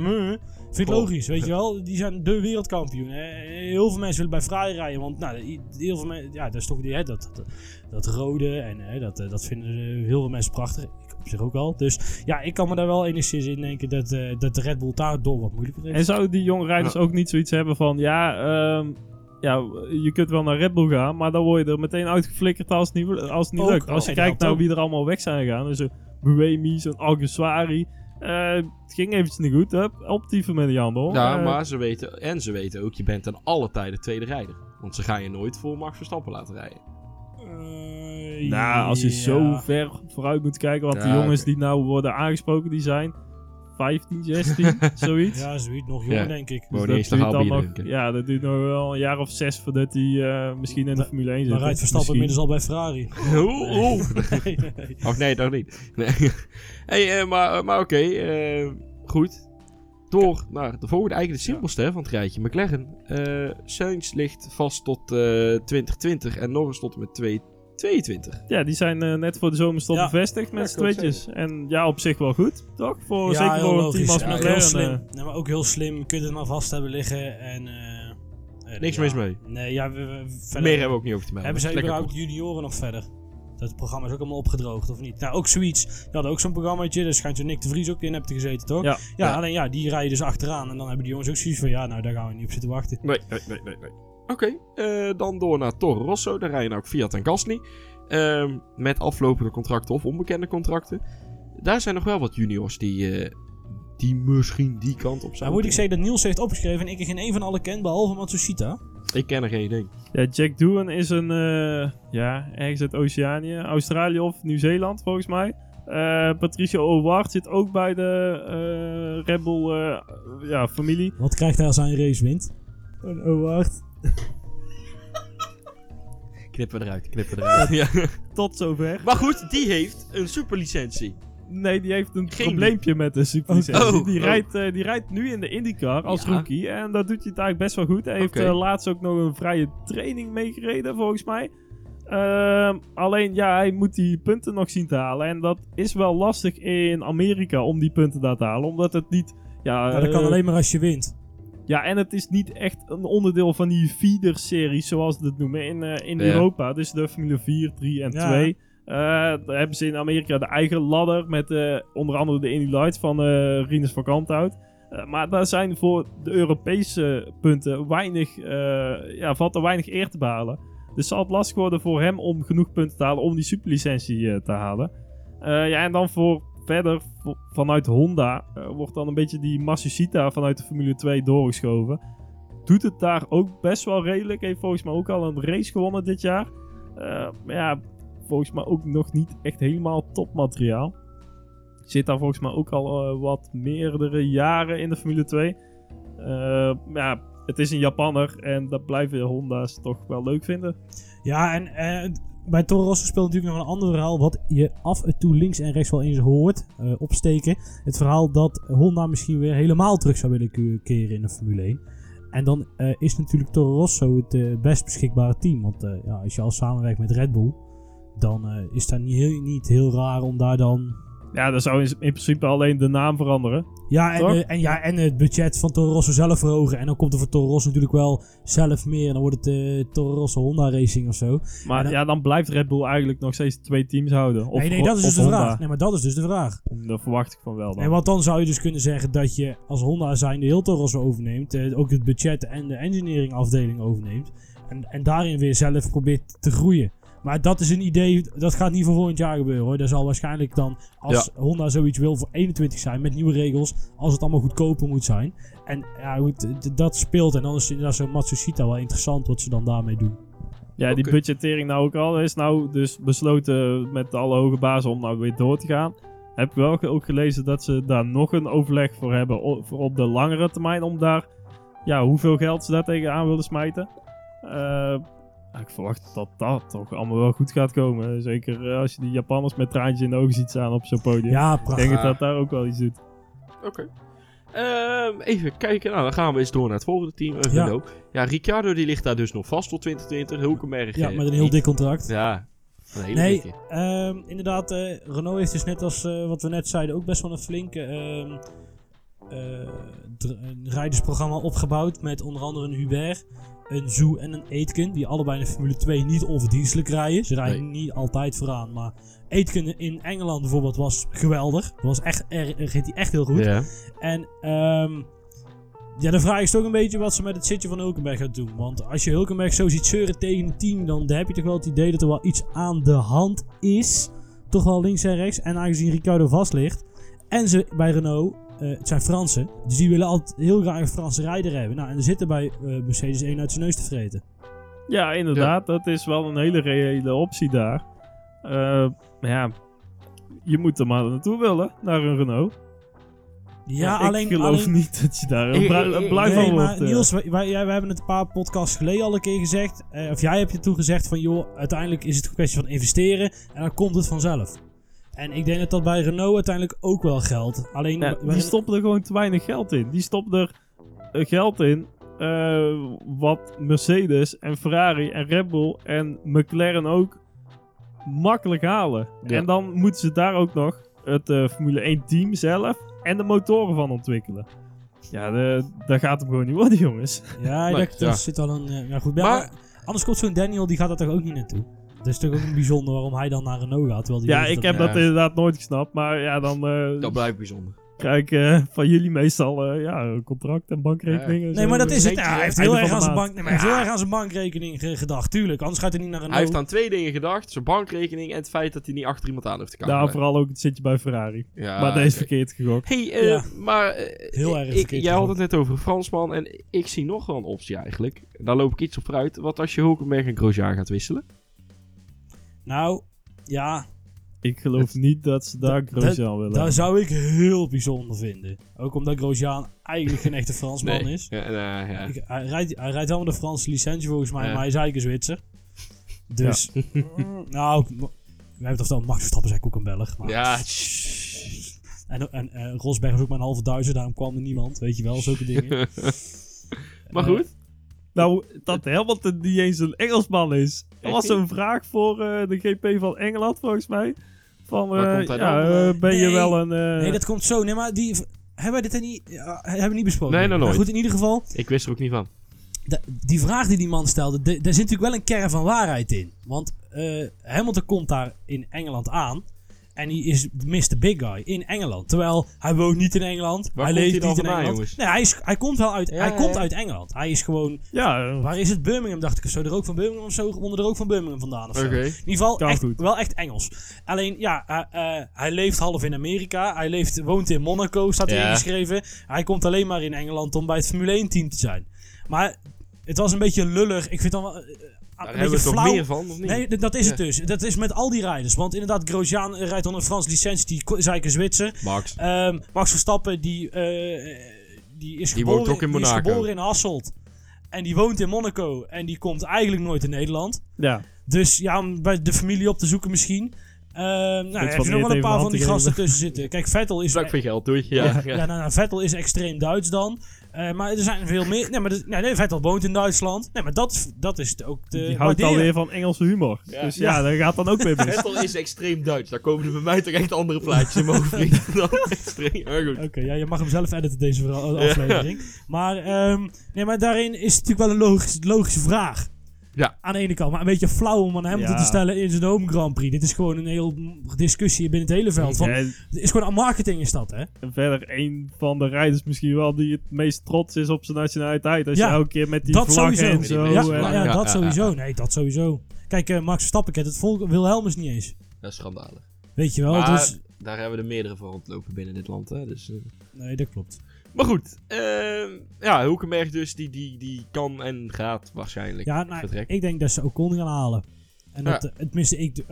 vind ik logisch, weet je wel. Die zijn de wereldkampioen. Heel veel mensen willen bij Ferrari rijden. Want heel veel mensen... Ja, dat is toch die, dat rode. En dat vinden heel veel mensen prachtig. Zich ook al. Dus ja, ik kan me daar wel enigszins in denken dat de Red Bull daar door wat moeilijker is. En zouden die jonge rijders ook niet zoiets hebben van je kunt wel naar Red Bull gaan, maar dan word je er meteen uitgeflikkerd als het niet lukt. Als je kijkt naar wie er allemaal weg zijn gegaan, dus een Buemi, zo'n Alguersuari, het ging eventjes niet goed, optieven met die handel. Ja, maar ze weten ook, je bent aan alle tijden tweede rijder. Want ze gaan je nooit voor Max Verstappen laten rijden. Als je zo ver vooruit moet kijken, want die jongens die nou worden aangesproken, die zijn 15, 16, zoiets. Ja, zoiets. Nog jong, denk ik. Dus dat duurt nog wel een jaar of 6 voordat hij misschien in de Formule 1 zit. Maar rijdt Verstappen inmiddels al bij Ferrari. Nee. Of nee, toch niet. Nee. Hey, maar oké. Goed. Door naar de volgende, eigenlijk de simpelste van het rijtje, McLaren. Sainz ligt vast tot 2020 en Norris tot en met 2. 22. Ja, die zijn net voor de zomerstop bevestigd met z'n tweetjes. En ja, op zich wel goed, toch? Voor, ja, zeker voor een team als McLaren. Nee, maar ook heel slim. Kun je er maar vast hebben liggen en... niks mis mee. Nee, ja, we meer hebben we ook niet over te melden. Hebben zij überhaupt junioren nog verder? Dat programma is ook allemaal opgedroogd, of niet? Nou, ook zoiets. Die hadden ook zo'n programmaatje. Daar schijnt zo'n Nyck de Vries ook in hebt gezeten, toch? Ja. Ja, alleen ja, die rijden dus achteraan. En dan hebben die jongens ook zoiets van... Ja, nou, daar gaan we niet op zitten wachten. Nee. Oké, dan door naar Toro Rosso. Daar rijden ook Fiat en Gasly. Met aflopende contracten of onbekende contracten. Daar zijn nog wel wat juniors die misschien die kant op zijn. Nou, moet ik zeggen dat Niels heeft opgeschreven en ik er geen een van alle ken, behalve Matsushita. Ik ken er geen idee. Ja, Jack Doohan is een, ergens uit Oceanië, Australië of Nieuw-Zeeland volgens mij. Patricia O'Ward zit ook bij de Red Bull familie. Wat krijgt hij als hij een race wint? Een O'Ward. Knippen eruit. Ja. Tot zover. Maar goed, die heeft een superlicentie. Nee, die heeft een probleempje met de superlicentie. Die rijdt nu in de IndyCar als rookie. En dat doet hij het eigenlijk best wel goed. Hij heeft laatst ook nog een vrije training meegereden, volgens mij. Alleen, ja, hij moet die punten nog zien te halen. En dat is wel lastig in Amerika om die punten daar te halen. Omdat het niet... Ja, dat kan alleen maar als je wint. Ja, en het is niet echt een onderdeel van die feeder-series, zoals ze dat noemen, in Europa. Dus de Formule 4, 3 en 2. Daar hebben ze in Amerika de eigen ladder met onder andere de Indy Lights van Rinus van Kanthout. Maar daar zijn voor de Europese punten valt er weinig eer te behalen. Dus zal het lastig worden voor hem om genoeg punten te halen om die superlicentie te halen. En dan vanuit Honda wordt dan een beetje die Matsushita vanuit de Formule 2 doorgeschoven. Doet het daar ook best wel redelijk. Heeft volgens mij ook al een race gewonnen dit jaar. Volgens mij ook nog niet echt helemaal topmateriaal. Zit daar volgens mij ook al wat meerdere jaren in de Formule 2. Het is een Japanner en dat blijven Honda's toch wel leuk vinden. Ja, en bij Toro Rosso speelt natuurlijk nog een ander verhaal wat je af en toe links en rechts wel eens hoort opsteken. Het verhaal dat Honda misschien weer helemaal terug zou willen keren in de Formule 1. En dan is natuurlijk Toro Rosso het best beschikbare team. Want als je al samenwerkt met Red Bull, dan is dat niet heel raar om daar dan... Ja, dan zou in principe alleen de naam veranderen. Ja, en het budget van Toro Rosso zelf verhogen. En dan komt er voor Toro Rosso natuurlijk wel zelf meer. En dan wordt het Toro Rosso Honda Racing of zo. Maar dan blijft Red Bull eigenlijk nog steeds twee teams houden. Of, nee, dat is dus de vraag. Nee, maar dat is dus de vraag. Dat verwacht ik van wel dan. En want dan zou je dus kunnen zeggen dat je als Honda zijnde heel Toro Rosso overneemt. Ook het budget en de engineering afdeling overneemt. En daarin weer zelf probeert te groeien. Maar dat is een idee, dat gaat niet voor volgend jaar gebeuren hoor. Dat zal waarschijnlijk dan, als Honda zoiets wil, voor 21 zijn met nieuwe regels. Als het allemaal goedkoper moet zijn. En ja, dat speelt. En dan is inderdaad zo'n Matsushita wel interessant wat ze dan daarmee doen. Ja, die budgettering nou ook al. Is nou dus besloten met alle hoge bazen om nou weer door te gaan. Heb ik wel ook gelezen dat ze daar nog een overleg voor hebben op de langere termijn. Om daar, hoeveel geld ze daar tegenaan willen smijten. Ik verwacht dat dat toch allemaal wel goed gaat komen. Zeker als je die Japanners met traantjes in de ogen ziet staan op zo'n podium. Ja, prachtig. Ik denk dat daar ook wel iets doet. Oké. Even kijken. Nou, dan gaan we eens door naar het volgende team. Renault. Ja, Ricciardo die ligt daar dus nog vast tot 2020. Hulkenberg. Ja, met een heel dik contract. Ja, een hele dikke. Inderdaad, Renault heeft dus net als wat we net zeiden ook best wel een flinke... rijdersprogramma opgebouwd met onder andere een Hubert, een Zhou en een Aitken, die allebei in de Formule 2 niet onverdienstelijk rijden. Ze rijden niet altijd vooraan, maar Aitken in Engeland bijvoorbeeld was geweldig. Was echt, reed hij echt heel goed. Yeah. En de vraag is toch een beetje wat ze met het zitje van Hulkenberg gaat doen. Want als je Hulkenberg zo ziet zeuren tegen het team, dan heb je toch wel het idee dat er wel iets aan de hand is. Toch wel links en rechts. En aangezien Ricciardo vast ligt en ze bij Renault... het zijn Fransen, dus die willen altijd heel graag een Franse rijder hebben. Nou, en er zitten bij Mercedes één uit zijn neus te vreten. Ja, inderdaad. Ja. Dat is wel een hele reële optie daar. Je moet er maar naartoe willen, naar een Renault. Ja, alleen... Ik geloof niet dat je daar een blij van wordt. Nee, maar Niels, we hebben het een paar podcasts geleden al een keer gezegd. Of jij hebt je toen gezegd van, joh, uiteindelijk is het een kwestie van investeren. En dan komt het vanzelf. En ik denk dat dat bij Renault uiteindelijk ook wel geldt. Alleen die stoppen er gewoon te weinig geld in. Die stoppen er geld in wat Mercedes en Ferrari en Red Bull en McLaren ook makkelijk halen. Ja. En dan moeten ze daar ook nog het Formule 1 team zelf en de motoren van ontwikkelen. Ja, dat gaat hem gewoon niet worden, jongens. Ja, ik dacht, er zit al een... Ja, goed, maar anders komt zo'n Daniel, die gaat daar toch ook niet naartoe? Dat is toch ook bijzonder waarom hij dan naar Renault gaat. Terwijl die ik heb dat inderdaad nooit gesnapt, maar ja, dan... dat blijft bijzonder. Krijg van jullie meestal contract en bankrekeningen. Nee, maar dat is het. Ja, hij heeft heel erg aan zijn bankrekening gedacht. Tuurlijk, anders gaat hij niet naar Renault. Hij heeft aan twee dingen gedacht. Zijn bankrekening en het feit dat hij niet achter iemand aan hoeft te komen. Nou, vooral ook het zitje bij Ferrari. Ja, maar deze is verkeerd gegokt. Maar heel erg verkeerd. Jij had het net over een Fransman en ik zie nog wel een optie eigenlijk. Daar loop ik iets op vooruit. Wat als je Hulkenberg en Grosjean gaat wisselen? Nou, ja... Ik geloof niet dat ze daar Grosjean willen. Dat zou ik heel bijzonder vinden. Ook omdat Grosjean eigenlijk geen echte Fransman is. Ja. Hij rijdt wel met een Franse licentie volgens mij, maar hij is eigenlijk een Zwitser. Dus, nou, we hebben toch Max Verstappen is eigenlijk ook een Belg. Maar... Ja. En Rosberg was ook maar een halve duizer, daarom kwam er niemand. Weet je wel, zulke dingen. Maar goed. Nou, dat Hamilton niet eens een Engelsman is. Er was een vraag voor de GP van Engeland, volgens mij. Van, ben je wel een... Nee, dat komt zo. Nee, maar die... Hebben we dit niet, hebben niet besproken? Nee, nooit. Goed, in ieder geval... Ik wist er ook niet van. Die vraag die man stelde, daar zit natuurlijk wel een kern van waarheid in. Want Hamilton komt daar in Engeland aan. En die is Mr. Big Guy in Engeland. Terwijl hij woont niet in Engeland. Waar hij leeft niet in Engeland. Jongens? Nee, hij komt wel uit, hij komt uit Engeland. Hij is gewoon... Ja, waar is het? Birmingham, dacht ik. Zo, de rook van Birmingham of zo. Onder de rook van Birmingham vandaan of zo. Okay. In ieder geval wel echt Engels. Alleen, hij leeft half in Amerika. Hij woont in Monaco, staat hier ingeschreven. Hij komt alleen maar in Engeland om bij het Formule 1 team te zijn. Maar het was een beetje lullig. Ik vind dan wel... Daar hebben we toch meer van, of niet? Nee, dat is het dus. Dat is met al die rijders. Want inderdaad, Grosjean rijdt dan een Frans licentie. Die is eigenlijk een Zwitser. Max Verstappen, die is geboren in Hasselt. En die woont in Monaco. En die komt eigenlijk nooit in Nederland. Ja. Dus ja, om bij de familie op te zoeken misschien. Nou, heb je nog wel een paar van die gasten tussen zitten. Kijk, Vettel is... Vlak voor geld, doe je. Ja. Nou, Vettel is extreem Duits dan. Maar er zijn veel meer... Nee, Vettel woont in Duitsland. Nee, maar dat is ook te waarderen. Die houdt alweer van Engelse humor. Ja. Dus ja, daar gaat dan ook mee mis. Vettel is extreem Duits. Daar komen er bij mij toch echt andere plaatjes in mijn hoofd. Dan extreem. Maar goed. Oké, je mag hem zelf editen, deze aflevering. Ja. Maar, maar daarin is het natuurlijk wel een logische vraag. Ja. Aan de ene kant, maar een beetje flauw om aan Hamilton te stellen in zijn home Grand Prix. Dit is gewoon een hele discussie binnen het hele veld. Het is gewoon marketing is dat, hè? En verder, een van de rijders misschien wel die het meest trots is op zijn nationaliteit. Als je elke keer met die vlag en zo. Dat sowieso. Nee, dat sowieso. Kijk, Max Verstappen kent het volk, Wilhelmus niet eens. Dat is schandalig. Weet je wel, maar dus... daar hebben we er meerdere voor rondlopen binnen dit land, hè? Dus, Nee, dat klopt. Maar goed, Hulkenberg dus, die kan en gaat waarschijnlijk vertrekken. Ik denk dat ze Ocon gaan halen. En het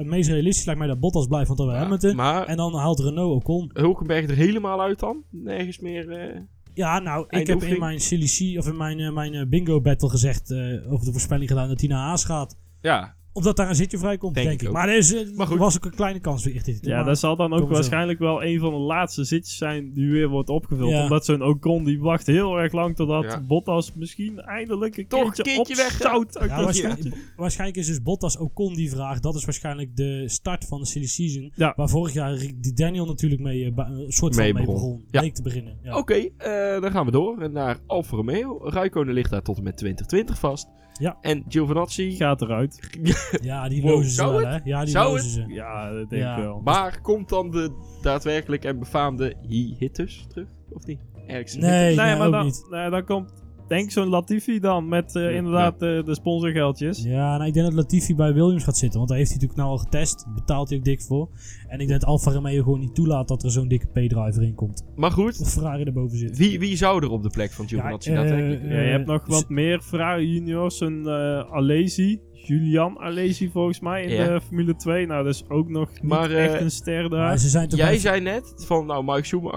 meest realistisch lijkt mij dat Bottas blijft van Hamilton. Maar en dan haalt Renault Ocon. Hulkenberg er helemaal uit dan? Nergens meer... Ja, nou, ik heb in mijn mijn bingo battle gezegd, over de voorspelling gedaan dat hij naar Haas gaat. Ja. Omdat daar een zitje vrij komt, denk ik. Maar er was ook een kleine kans weer. Ja, dat zal dan ook waarschijnlijk wel een van de laatste zitjes zijn die weer wordt opgevuld. Ja. Omdat zo'n Ocon die wacht heel erg lang totdat Bottas misschien eindelijk een keertje opstout. Ja, waarschijnlijk is dus Bottas Ocon die vraag. Dat is waarschijnlijk de start van de silly season. Ja. Waar vorig jaar die Daniel natuurlijk mee begon. Ja. Leek te beginnen. Ja. Oké, dan gaan we door. En naar Alfa Romeo. Räikkönen ligt daar tot en met 2020 vast. Ja. En Giovinazzi gaat eruit. Ja, die lozen ze wel, hè? Ja, die lozen ze. Ja, dat denk ik wel. Maar komt dan de daadwerkelijk en befaamde hitters terug? Of niet? Nee, maar ook niet. Nee, dan komt, denk ik, zo'n Latifi dan met de sponsorgeldjes. Ja, nou, ik denk dat Latifi bij Williams gaat zitten. Want daar heeft hij natuurlijk nou al getest. Betaalt hij ook dik voor. En ik denk dat Alfa Romeo gewoon niet toelaat dat er zo'n dikke P-driver in komt. Maar goed. Of Ferrari erboven zit. Wie zou er op de plek van Giovinazzi daadwerkelijk? Je hebt nog wat meer Ferrari juniors. Een Alesi. Julian Alesi volgens mij in de Formule 2. Nou, dat is ook nog niet echt een ster daar. Jij zei net van,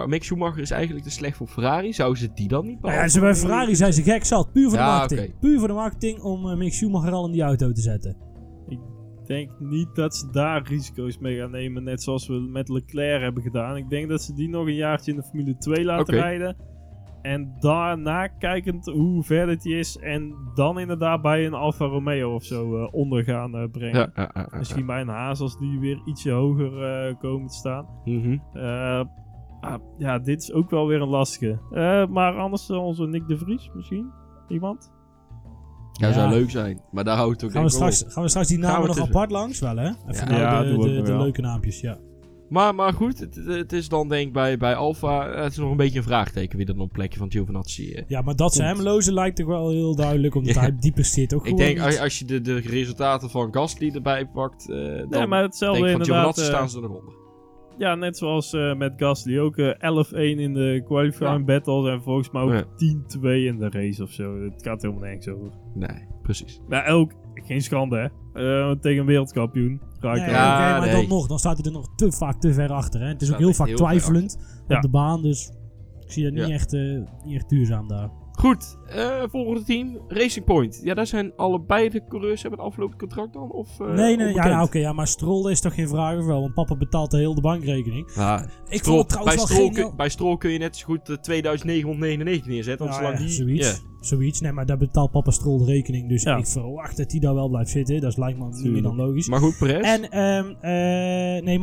Mick Schumacher is eigenlijk te slecht voor Ferrari. Zouden ze die dan niet pakken? Ja, bij Ferrari zijn ze gek zat. Puur voor de marketing. Okay. Puur voor de marketing om Mick Schumacher al in die auto te zetten. Ik denk niet dat ze daar risico's mee gaan nemen. Net zoals we met Leclerc hebben gedaan. Ik denk dat ze die nog een jaartje in de Formule 2 laten rijden. En daarna kijkend hoe ver het is. En dan inderdaad bij een Alfa Romeo of zo ondergaan brengen. Ja. Misschien bij een Haas als die weer ietsje hoger komen te staan. Mm-hmm. Ja, dit is ook wel weer een lastige. Maar anders onze Nyck de Vries misschien? Iemand? Ja, zou leuk zijn. Maar daar houdt het ook in. Gaan we straks die namen nog apart langs wel, hè? Even de leuke naampjes, ja. Maar goed, het is dan denk ik bij Alfa, het is nog een beetje een vraagteken wie dat op plekje van Giovinazzi. Ja, maar dat zijn hemlozen lijkt toch wel heel duidelijk, omdat hij dieper zit ook gewoon. Ik denk, als je de resultaten van Gasly erbij pakt, dan maar hetzelfde denk ik van Giovinazzi staan ze eronder. Ja, net zoals met Gasly ook 11-1 in de qualifying battles en volgens mij ook 10-2 in de race of zo. Het gaat helemaal nergens over. Nee, precies. Maar ook, geen schande hè. Tegen een wereldkampioen. Maar dan staat hij er nog te vaak te ver achter. Hè? Het is ook heel vaak heel twijfelend op de baan, dus ik zie dat niet echt duurzaam daar. Goed, volgende team, Racing Point. Ja, daar zijn allebei de coureurs hebben het afgelopen contract dan? Of, nee, maar Stroll is toch geen vraag of wel, want papa betaalt de hele bankrekening. Ja, ik vond het trouwens bij Stroll kun je net zo goed 2.999 neerzetten. Ja, zolang zoiets. Nee, maar daar betaalt papa Stroll de rekening, dus ik verwacht dat hij daar wel blijft zitten. Dat lijkt me niet meer dan logisch. Maar goed, Perez. En,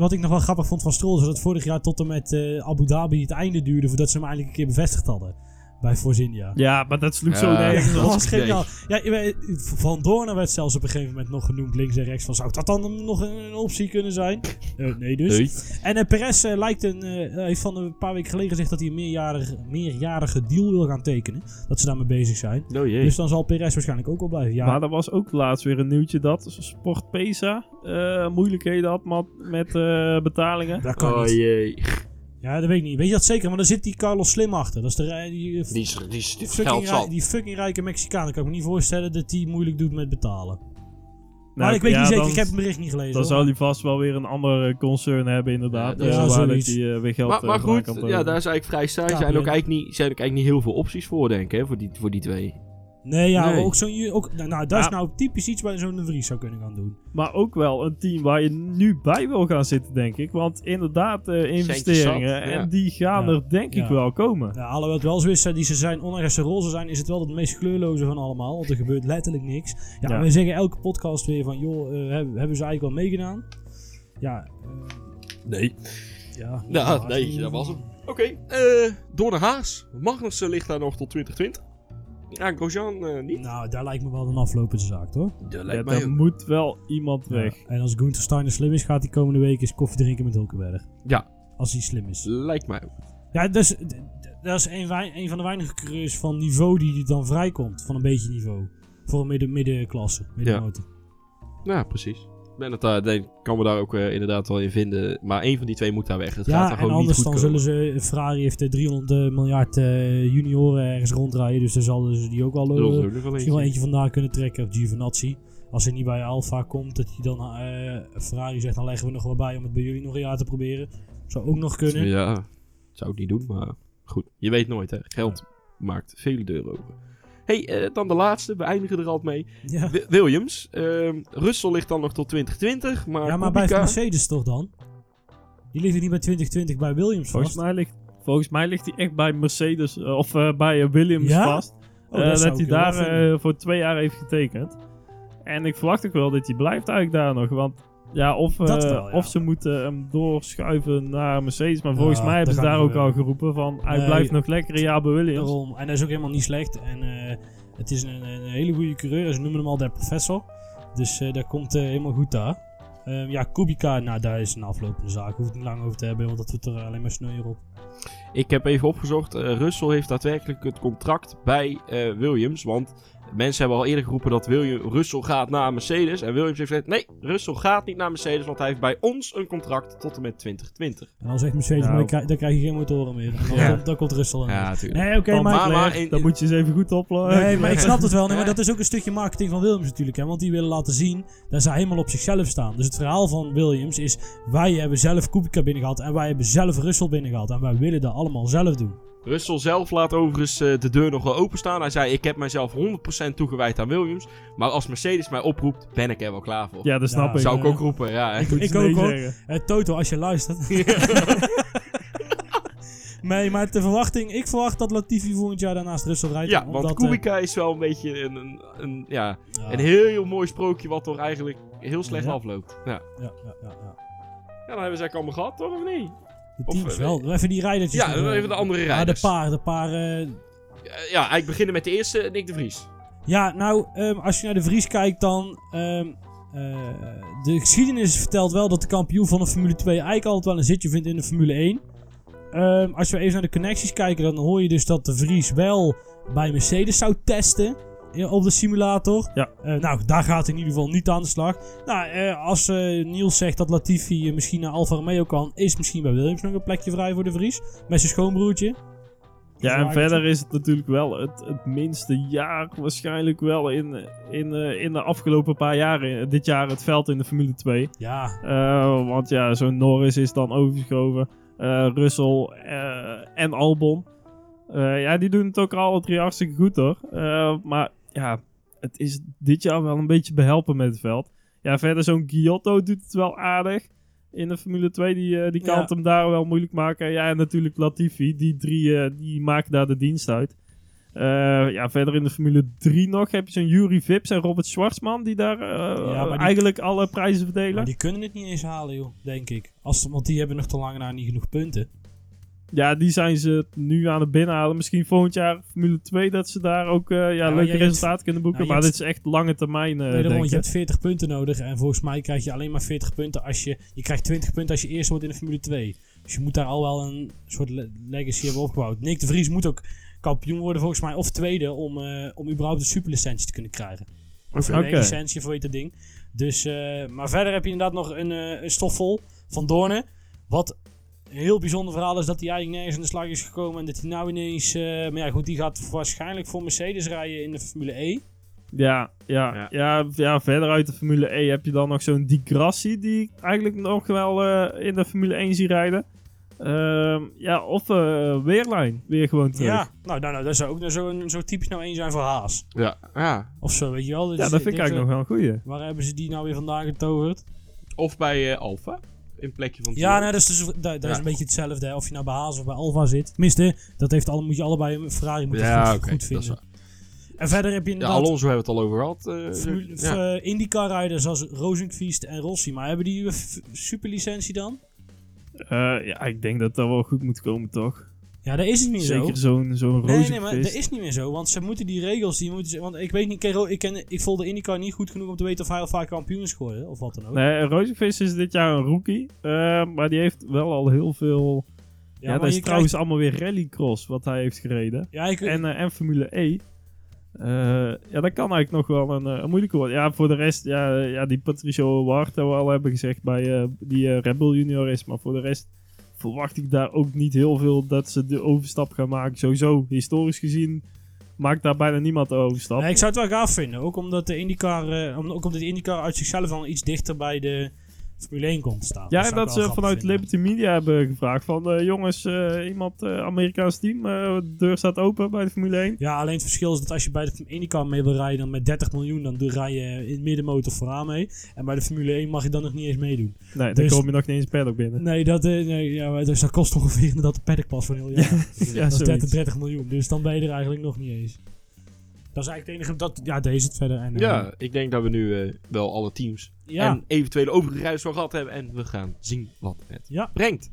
wat ik nog wel grappig vond van Stroll, is dat het vorig jaar tot en met Abu Dhabi het einde duurde voordat ze hem eigenlijk een keer bevestigd hadden. Bij Forzinia. Ja, maar dat sloeg zo nergens. Dat was geniaal. Ja, Van Doornen werd zelfs op een gegeven moment nog genoemd, links en rechts. Van, zou dat dan nog een optie kunnen zijn? Nee dus. Nee. En Perez heeft van een paar weken geleden gezegd dat hij een meerjarige deal wil gaan tekenen. Dat ze daarmee bezig zijn. Oh, jee. Dus dan zal Perez waarschijnlijk ook wel blijven. Ja. Maar er was ook laatst weer een nieuwtje dat Sport Pesa moeilijkheden had met betalingen. Dat kan niet. Jee. Ja, dat weet ik niet. Weet je dat zeker? Maar daar zit die Carlos Slim achter. Dat is die fucking rijke Mexicaan. Ik kan me niet voorstellen dat die moeilijk doet met betalen. Nou, maar ik weet niet zeker. Ik heb het bericht niet gelezen. Dan zal hij vast wel weer een ander concern hebben inderdaad. Waar dat hij weer geld aan kan. Maar goed, daar is eigenlijk vrij saai. Er zijn ook eigenlijk niet heel veel opties voor, denk ik, hè, voor die twee. Nee, maar ook zo'n... dat is nou typisch iets waar zo'n De Vries zou kunnen gaan doen. Maar ook wel een team waar je nu bij wil gaan zitten, denk ik. Want inderdaad, investeringen. Zat, en die gaan er denk ik wel komen. Ja, alhoewel het wel eens wist, die ze zijn, ondanks ze roze zijn, is het wel het meest kleurloze van allemaal. Want er gebeurt letterlijk niks. Ja, we zeggen elke podcast weer van, joh, hebben ze eigenlijk wel meegedaan? Ja. Nee. Ja. Nee, dat was hem. Oké, door de Haas. Magnussen ligt daar nog tot 2020. Ja, Grosjean niet. Nou, daar lijkt me wel een aflopende zaak, toch? Er moet wel iemand weg. En als Gunther Steiner slim is, gaat hij komende week eens koffie drinken met Hulkenberg. Ja. Als hij slim is. Lijkt mij ook. Ja, dus, dat is een van de weinige coureurs van niveau die dan vrijkomt. Van een beetje niveau. Voor een middenklasse. Middenmotor. Ja, precies. Ik kan me daar ook inderdaad wel in vinden. Maar één van die twee moet daar weg. Het gaat daar gewoon niet goed komen. Ja, en anders dan zullen ze... Ferrari heeft 300 miljard junioren ergens ronddraaien. Dus dan zullen ze die ook wel... misschien wel eentje vandaar kunnen trekken. Of Giovinazzi. Als hij niet bij Alfa komt, dat hij dan... Ferrari zegt, dan leggen we nog wel bij om het bij jullie nog een jaar te proberen. Zou ook nog kunnen. Ja, zou ik niet doen. Maar goed, je weet nooit hè. Geld maakt vele deuren open. Hey, dan de laatste. We eindigen er altijd mee. Ja. Williams. Russell ligt dan nog tot 2020. Maar ja, maar Kubica... bij Mercedes toch dan? Die ligt er niet bij 2020 bij Williams vast. Volgens mij ligt hij echt bij Mercedes of bij Williams vast. Oh, dat hij daar voor 2 jaar heeft getekend. En ik verwacht ook wel dat hij blijft eigenlijk daar nog. Want of ze moeten hem doorschuiven naar Mercedes. Maar volgens mij hebben ze daar ook al geroepen van... Hij blijft nog lekker een jaar bij Williams. Daarom. En dat is ook helemaal niet slecht. En het is een hele goede coureur. Ze noemen hem al de professor. Dus dat komt helemaal goed daar. Kubica, daar is een aflopende zaak. Hoef ik niet lang over te hebben, want dat doet er alleen maar sneu op. Ik heb even opgezocht. Russell heeft daadwerkelijk het contract bij Williams. Want mensen hebben al eerder geroepen dat Russell gaat naar Mercedes. En Williams heeft gezegd, nee, Russell gaat niet naar Mercedes. Want hij heeft bij ons een contract tot en met 2020. En dan zegt Mercedes, dan krijg je geen motoren meer. Dan komt Russell aan. Ja, natuurlijk. Nee, oké, maar dan moet je eens even goed oplopen. Nee, maar ik snap het wel. Nee, maar dat is ook een stukje marketing van Williams natuurlijk. Hè, want die willen laten zien dat ze helemaal op zichzelf staan. Dus het verhaal van Williams is, wij hebben zelf Kubica binnengehaald. En wij hebben zelf Russell binnengehaald. En wij willen dat allemaal zelf doen. Russell zelf laat overigens de deur nog wel openstaan. Hij zei, ik heb mijzelf 100% toegewijd aan Williams. Maar als Mercedes mij oproept, ben ik er wel klaar voor. Ja, dat snap ik. Zou ik ook roepen, Ik ook hoor. Toto, als je luistert. mee. Maar de verwachting, ik verwacht dat Latifi volgend jaar daarnaast Russell rijdt. Ja, want Kubica is wel een beetje een heel mooi sprookje wat toch eigenlijk heel slecht afloopt. Ja, dan hebben ze eigenlijk allemaal gehad, toch? Of niet? De teams of, wel. Even die rijdertjes. Ja, even de andere rijders. Ja, de paar... Ja, eigenlijk beginnen met de eerste, Nyck de Vries. Ja, nou, als je naar de Vries kijkt dan... de geschiedenis vertelt wel dat de kampioen van de Formule 2 eigenlijk altijd wel een zitje vindt in de Formule 1. Als we even naar de connecties kijken, dan hoor je dus dat de Vries wel bij Mercedes zou testen op de simulator. Ja. Nou, daar gaat hij in ieder geval niet aan de slag. Nou, als Niels zegt dat Latifi misschien naar Alfa Romeo kan, is misschien bij Williams nog een plekje vrij voor de Vries. Met zijn schoonbroertje. Ja, en verder is het natuurlijk wel het minste jaar waarschijnlijk wel in de afgelopen paar jaren. Dit jaar het veld in de Formule 2. Ja. Want ja, zo'n Norris is dan overgeschoven. Russell en Albon. Ja, die doen het ook alle drie hartstikke goed hoor. Maar ja, het is dit jaar wel een beetje behelpen met het veld. Ja, verder zo'n Giotto doet het wel aardig. In de Formule 2, die kan het hem daar wel moeilijk maken. Ja, en natuurlijk Latifi. Die drie, die maken daar de dienst uit. Ja, verder in de Formule 3 nog heb je zo'n Juri Vips en Robert Schwarzman... die daar eigenlijk alle prijzen verdelen. Maar die kunnen het niet eens halen, joh, denk ik. Want die hebben nog te lang niet genoeg punten. Ja, die zijn ze nu aan het binnenhalen. Misschien volgend jaar Formule 2 dat ze daar ook leuke resultaten kunnen boeken. Nou, maar dit is echt lange termijn, je hebt 40 punten nodig. En volgens mij krijg je alleen maar 40 punten als je... Je krijgt 20 punten als je eerste wordt in de Formule 2. Dus je moet daar al wel een soort legacy hebben opgebouwd. Nyck de Vries moet ook kampioen worden volgens mij. Of tweede om überhaupt een superlicentie te kunnen krijgen. Of een licentie voor dat ding. Dus, maar verder heb je inderdaad nog een Stoffel van Doornen. Wat... Een heel bijzonder verhaal is dat hij eigenlijk nergens aan de slag is gekomen. En dat hij nou ineens... maar ja, goed, die gaat waarschijnlijk voor Mercedes rijden in de Formule E. Ja, verder uit de Formule E heb je dan nog zo'n Di Grassi... die ik eigenlijk nog wel in de Formule 1 zie rijden. Wehrlein, weer gewoon terug. Ja, nou dat zou ook zo typisch nou één zijn voor Haas. Ja. Of zo, weet je wel. Ja, dat vind ik eigenlijk nog wel een goeie. Waar hebben ze die nou weer vandaan getoverd? Of bij Alfa. In plekje van dat is een beetje hetzelfde. Hè? Of je nou bij Haas of bij Alfa zit. Tenminste, dat moet je allebei een Ferrari goed vinden. En verder heb je inderdaad... Ja, Alonso hebben we het al over gehad. IndyCar-rijders als Rosenqvist en Rossi. Maar hebben die superlicentie dan? Ik denk dat dat wel goed moet komen, toch? Ja, dat is het niet zo. Zeker zo'n Rosenqvist. Nee, maar dat is niet meer zo. Want ze moeten die regels... want ik weet niet... Ik volg de IndyCar niet goed genoeg om te weten of hij al vaak kampioen is geworden. Of wat dan ook. Nee, Rosenqvist is dit jaar een rookie. Maar die heeft wel al heel veel... Ja, dat is trouwens allemaal weer rallycross wat hij heeft gereden. Ja, en Formule E. Dat kan eigenlijk nog wel een moeilijke worden. Ja, voor de rest... Ja, die Patricio Ward dat we al hebben gezegd bij die Red Bull Junior is. Maar voor de rest... verwacht ik daar ook niet heel veel dat ze de overstap gaan maken. Sowieso, historisch gezien, maakt daar bijna niemand de overstap. Nee, ik zou het wel gaaf vinden. Ook omdat de IndyCar, uit zichzelf al iets dichter bij de Formule 1 komt te staan. Ja, en dat ze vanuit Liberty Media hebben gevraagd van... jongens, Amerikaans team, de deur staat open bij de Formule 1. Ja, alleen het verschil is dat als je bij de IndyCar mee wil rijden... dan met 30 miljoen, dan rij je in middenmotor vooraan mee. En bij de Formule 1 mag je dan nog niet eens meedoen. Nee, dus, dan kom je nog niet eens paddock binnen. Nee, dus dat kost ongeveer inderdaad de paddockpas voor een heel jaar. Dat is 30 miljoen, dus dan ben je er eigenlijk nog niet eens. Dat is eigenlijk het enige... daar is het verder. Ik denk dat we nu wel alle teams... Ja. En eventuele overige rijders wel gehad hebben. En we gaan zien wat het brengt.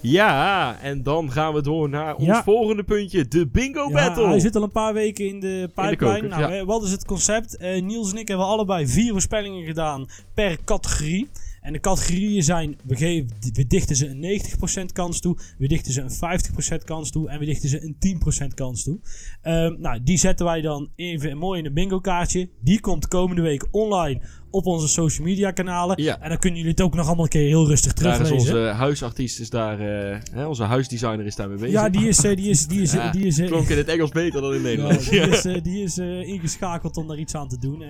Ja, en dan gaan we door naar ons volgende puntje. De Bingo Battle. Hij zit al een paar weken in de pipeline. Wat is het concept? Niels en ik hebben allebei 4 voorspellingen gedaan per categorie. En de categorieën zijn, we dichten ze een 90% kans toe, we dichten ze een 50% kans toe en we dichten ze een 10% kans toe. Die zetten wij dan even mooi in een bingo kaartje. Die komt komende week online op onze social media kanalen. Ja. En dan kunnen jullie het ook nog allemaal een keer heel rustig teruglezen. Ja, onze huisartiest is daar, onze huisdesigner is daar mee bezig. Ja, die is klonk in het Engels beter dan in Nederland. Die is ingeschakeld om daar iets aan te doen.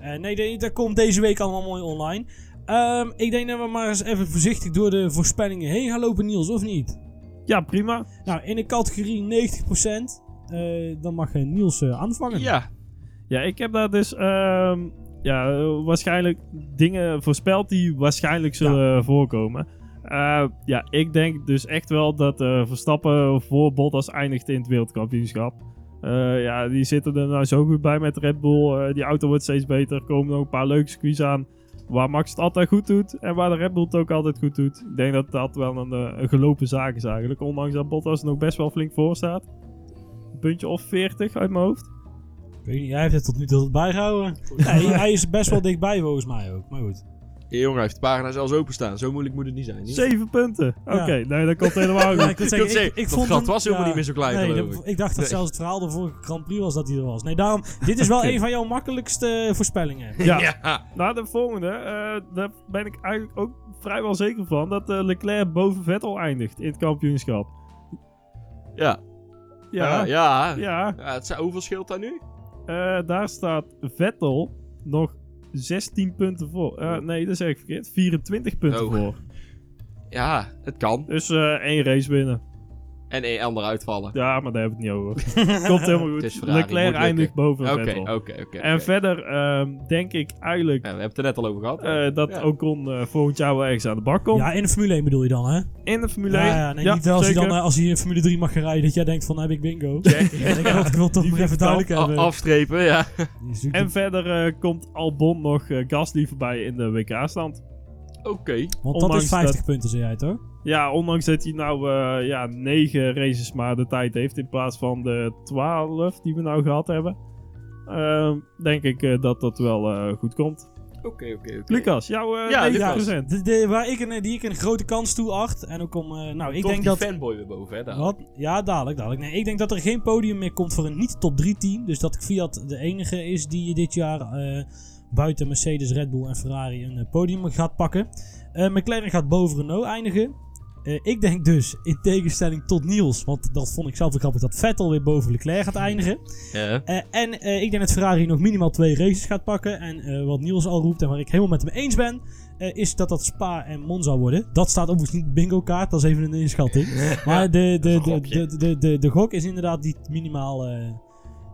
En dat komt deze week allemaal mooi online. Ik denk dat we maar eens even voorzichtig door de voorspellingen heen gaan lopen, Niels, of niet? Ja, prima. Nou, in de categorie 90%, dan mag Niels aanvangen. Ja. Ja, ik heb daar dus waarschijnlijk dingen voorspeld die waarschijnlijk zullen voorkomen. Ik denk dus echt wel dat Verstappen voor Bottas eindigt in het wereldkampioenschap. Die zitten er nou zo goed bij met Red Bull. Die auto wordt steeds beter. Komen nog een paar leuke circuits aan. Waar Max het altijd goed doet en waar de Red Bull het ook altijd goed doet. Ik denk dat dat wel een gelopen zaak is eigenlijk. Ondanks dat Bottas nog best wel flink voor staat. Een puntje of 40 uit mijn hoofd. Ik weet niet, jij heeft het tot nu toe bijgehouden. Nee, hij is best wel dichtbij volgens mij ook, maar goed. Hey, jongen, hij heeft de pagina zelfs openstaan. Zo moeilijk moet het niet zijn. Niet? 7 punten. Oké, nee, dat komt helemaal goed. Ik vond dat gat was helemaal niet meer zo klein. Nee, ik dacht dat zelfs het verhaal de vorige Grand Prix was dat hij er was. Nee, daarom, dit is wel een van jouw makkelijkste voorspellingen. Ja. Nou, de volgende, daar ben ik eigenlijk ook vrijwel zeker van, dat Leclerc boven Vettel eindigt in het kampioenschap. Ja. Hoeveel scheelt daar nu? Daar staat Vettel nog 16 punten voor. Nee, dat zeg ik verkeerd. 24 punten voor. Ja, het kan. Dus 1 race winnen. En 1 ander uitvallen. Ja, maar daar hebben we het niet over. Komt helemaal goed. Ferrari, Leclerc eindigt boven Vettel. Oké. En verder denk ik eigenlijk... Ja, we hebben het er net al over gehad. Dat Ocon volgend jaar wel ergens aan de bak komt. Ja, in de Formule 1 bedoel je dan, hè? In de Formule 1. Ja, niet als hij dan als hij in Formule 3 mag gaan rijden, dat jij denkt van, heb ik bingo. Ik wil toch nog even duidelijk hebben. Afstrepen, ja. En verder komt Albon nog Gasly voorbij in de WK-stand. Oké. Want dat is 50 punten, zei jij toch? Ja, ondanks dat hij nou 9 races maar de tijd heeft in plaats van de 12 die we nou gehad hebben. Denk ik dat dat wel goed komt. Oké. Lucas, jouw 9%. Die ik een grote kans toe acht. En ook om... ik denk dat... fanboy weer boven, hè? Dadelijk. Wat? Ja, dadelijk. Nee, ik denk dat er geen podium meer komt voor een niet-top 3 team. Dus dat Fiat de enige is die dit jaar buiten Mercedes, Red Bull en Ferrari een podium gaat pakken. McLaren gaat boven Renault eindigen. Ik denk dus, in tegenstelling tot Niels, want dat vond ik zelf ook grappig, dat Vettel weer boven Leclerc gaat eindigen. Ja. Ik denk dat Ferrari nog minimaal 2 races gaat pakken. En wat Niels al roept en waar ik helemaal met hem eens ben, is dat Spa en Monza worden. Dat staat overigens niet op de bingo kaart, dat is even een inschatting. Maar de gok is inderdaad die minimaal...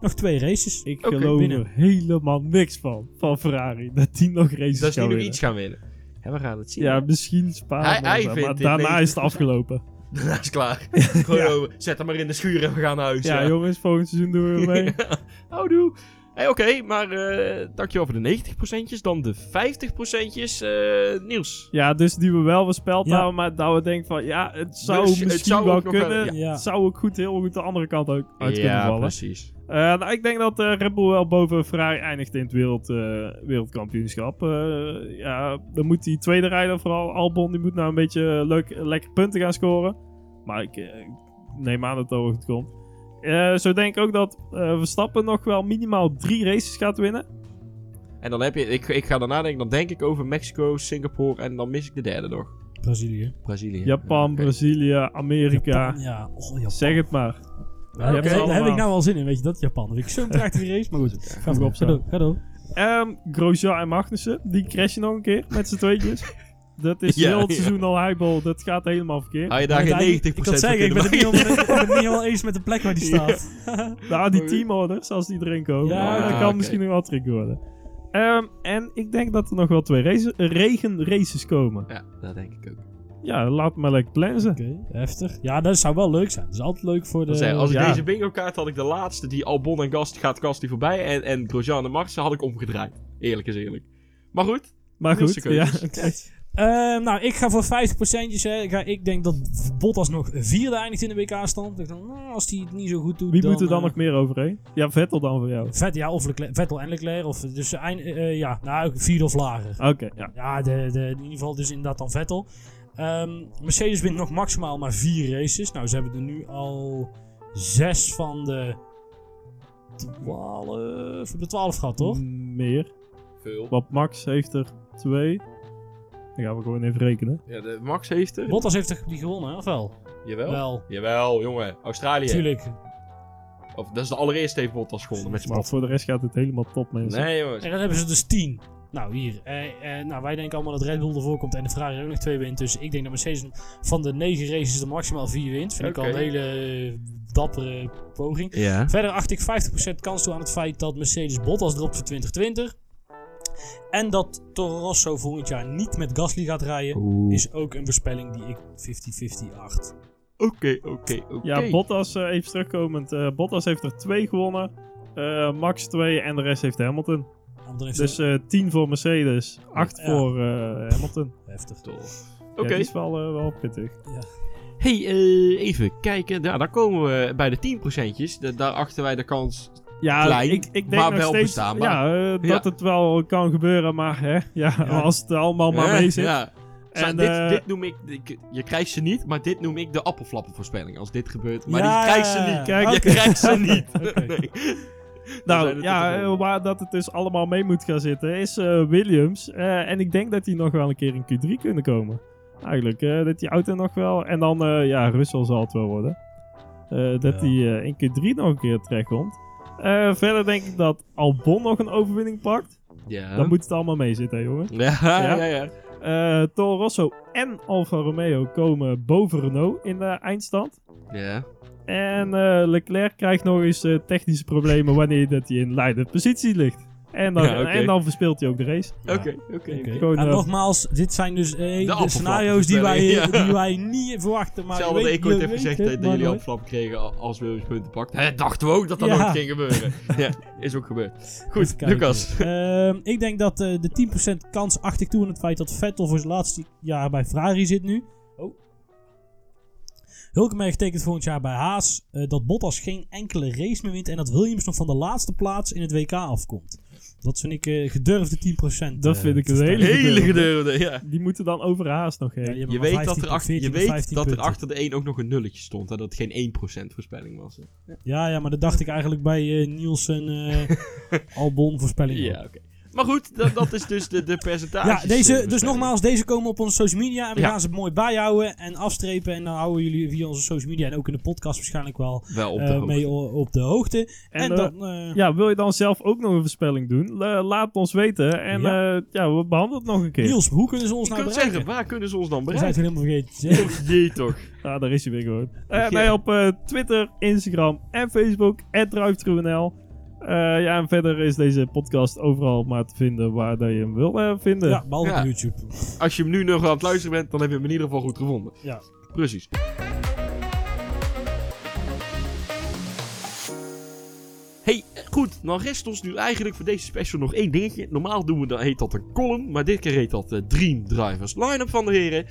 nog 2 races. Ik geloof er helemaal niks van Ferrari. Dat die nog races gaan winnen. Dat ze nu nog iets gaan winnen. Ja, we gaan het zien. Ja, misschien Spa. Maar daarna is het afgelopen. Daarna is klaar. Zet hem maar in de schuur en we gaan naar huis. Ja, jongens, volgend seizoen doen we weer mee. Houdoe. Hey, oké, maar dankjewel voor de 90%'tjes. Dan de 50%'tjes. Niels. Ja, dus die we wel voorspeld houden, maar dat we denken van... Ja, het zou misschien het zou wel kunnen. Het zou ook heel goed de andere kant ook uit kunnen vallen. Ja, precies. Ik denk dat Red Bull wel boven Ferrari eindigt in het wereldkampioenschap. Dan moet die tweede rijder, vooral Albon, die moet nou een beetje lekker punten gaan scoren. Maar ik neem aan dat het goed komt. Zo denk ik ook dat Verstappen nog wel minimaal 3 races gaat winnen. En dan heb je, ik ga daarna denken, dan denk ik over Mexico, Singapore en dan mis ik de derde nog. Brazilië. Japan, Brazilië, Amerika. Japan, Japan. Zeg het maar. Ja, daar heb ik nou al zin in, weet je dat? Japan. Dat vind ik zo'n prachtige race, maar goed. Gaan we opstaan. Ga door. Grosjean en Magnussen, die crashen nog een keer met z'n tweetjes. Dat is heel het seizoen al highball, dat gaat helemaal verkeerd. Hij daar geen 90% ik kan zeggen, ik ben het niet helemaal eens met de plek waar die staat. Nou, die teamorders, als die erin komen, dat kan misschien nog wel trick worden. En ik denk dat er nog wel 2 regenraces komen. Ja, dat denk ik ook. Ja, laat maar lekker plannen. Oké, heftig. Ja, dat zou wel leuk zijn. Dat is altijd leuk voor de... Als ik deze bingo kaart had ik de laatste, die Albon en Gasly voorbij. En Grosjean en Max had ik omgedraaid. Eerlijk is eerlijk. Maar goed, ja. Ik ga voor 50%'tjes. Ik denk dat Bottas nog 4e eindigt in de WK-stand. Ik denk, als hij het niet zo goed doet... Wie moet er dan nog meer overheen? Ja, Vettel dan voor jou. Of Vettel en Leclerc. Of, dus 4e of lager. Oké. Ja, in ieder geval dus inderdaad dan Vettel. Mercedes wint nog maximaal maar 4 races. Nou, ze hebben er nu al 6 van de 12 gehad, toch? Meer. Veel. Want Max heeft er 2. Dan gaan we gewoon even rekenen. Ja, Max heeft er... Bottas heeft er die gewonnen, of wel? Jawel, jongen. Australië. Tuurlijk. Of, dat is de allereerste heeft Bottas gewonnen met zijn pad. Voor de rest gaat het helemaal top, mensen. Nee, jongens. En dan hebben ze dus 10. Nou, hier. Wij denken allemaal dat Red Bull ervoor komt en de Ferrari ook nog 2 wint. Dus ik denk dat Mercedes van de 9 races er maximaal 4 wint. Vind ik al een hele dappere poging. Ja. Verder acht ik 50% kans toe aan het feit dat Mercedes Bottas dropt voor 2020. En dat Toro Rosso volgend jaar niet met Gasly gaat rijden, is ook een voorspelling die ik 50-50 acht. Oké. Ja, Bottas, even terugkomend. Bottas heeft er 2 gewonnen. Max 2 en de rest heeft Hamilton. Dus 10 voor Mercedes, 8 voor Hamilton. Heftig toch. Oké. Dat is wel pittig. Ja. Hey, even kijken. Ja, daar komen we bij de 10%'tjes. Daar achten wij de kans... Ja, klein, ik denk maar nog wel steeds, bestaan. Maar. Dat het wel kan gebeuren, maar hè, als het allemaal maar mee zit. Ja. En, dit noem ik, je krijgt ze niet, maar dit noem ik de appelflappenvoorspelling. Als dit gebeurt, maar die krijgt ze niet. Kijk, je krijgt ze niet. Nee. Nou, waar dat het dus allemaal mee moet gaan zitten is Williams. En ik denk dat die nog wel een keer in Q3 kunnen komen. Eigenlijk, dat die auto nog wel... En dan, Russell zal het wel worden. Dat die in Q3 nog een keer terecht komt. Verder denk ik dat Albon nog een overwinning pakt. Ja. Dan moet het allemaal mee zitten, jongen. Ja. Toro Rosso en Alfa Romeo komen boven Renault in de eindstand. Ja. En Leclerc krijgt nog eens technische problemen wanneer dat hij in leidende positie ligt. En dan, en dan verspeelt hij ook de race. Oké. En nogmaals, dit zijn dus de scenario's die wij niet verwachten. Maar hetzelfde ik ooit heb gezegd dat jullie opflap kregen als Williams punten pakt. Hè, dachten we ook dat dat ook ging gebeuren. Ja, is ook gebeurd. Goed, Lucas. Ik denk dat de 10% kans acht ik toe aan het feit dat Vettel voor zijn laatste jaar bij Ferrari zit nu. Hulkenberg tekent volgend jaar bij Haas dat Bottas geen enkele race meer wint en dat Williams nog van de laatste plaats in het WK afkomt. Dat vind ik gedurfde 10%. Dat vind ik een hele gedurfde, ja. Die moeten dan over Haas nog heen. Ja, je weet 15, dat, er, 14, je weet dat er achter de 1 ook nog een nulletje stond. En dat het geen 1% voorspelling was. Ja, maar dat dacht ik eigenlijk bij Nielsen Albon voorspelling. Ja, oké. Maar goed, dat is dus de percentages. Ja, dus nogmaals, deze komen op onze social media. En we gaan ze mooi bijhouden en afstrepen. En dan houden jullie via onze social media en ook in de podcast waarschijnlijk wel op mee op de hoogte. En dan, wil je dan zelf ook nog een voorspelling doen? Laat het ons weten. En we behandelen het nog een keer. Niels, hoe kunnen ze ons nou bereiken? Waar kunnen ze ons dan bereiken? Dat zijn we helemaal vergeten. Nee, toch. Nou, daar is hij weer gewoon. Op Twitter, Instagram en Facebook. @DriveTrueNL. En verder is deze podcast overal maar te vinden waar dat je hem wil vinden. Ja, behalve op YouTube. Als je hem nu nog aan het luisteren bent, dan heb je hem in ieder geval goed gevonden. Ja. Precies. Hey, goed. Dan rest ons nu eigenlijk voor deze special nog één dingetje. Normaal heet dat een column, maar dit keer heet dat Dream Drivers Line-up van de heren.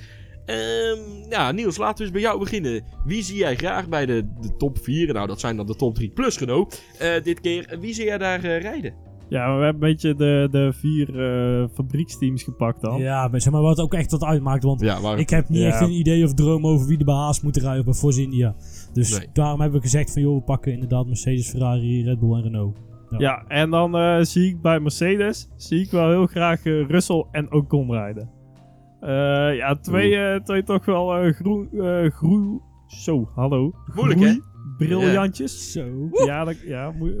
Niels, laten we eens bij jou beginnen. Wie zie jij graag bij de top 4? Nou, dat zijn dan de top 3 plus Renault. Dit keer, wie zie jij daar rijden? Ja, we hebben een beetje de 4 fabrieksteams gepakt dan. Ja, maar wat ook echt wat uitmaakt. Want ik heb niet echt een idee of droom over wie er bij Haas moet rijden of bij Force India. Dus daarom hebben we gezegd van we pakken inderdaad Mercedes, Ferrari, Red Bull en Renault. Ja, en dan zie ik bij Mercedes wel heel graag Russell en Ocon rijden. Twee toch wel groen. Zo, hallo. Moeilijk, hè? Briljantjes. Zo.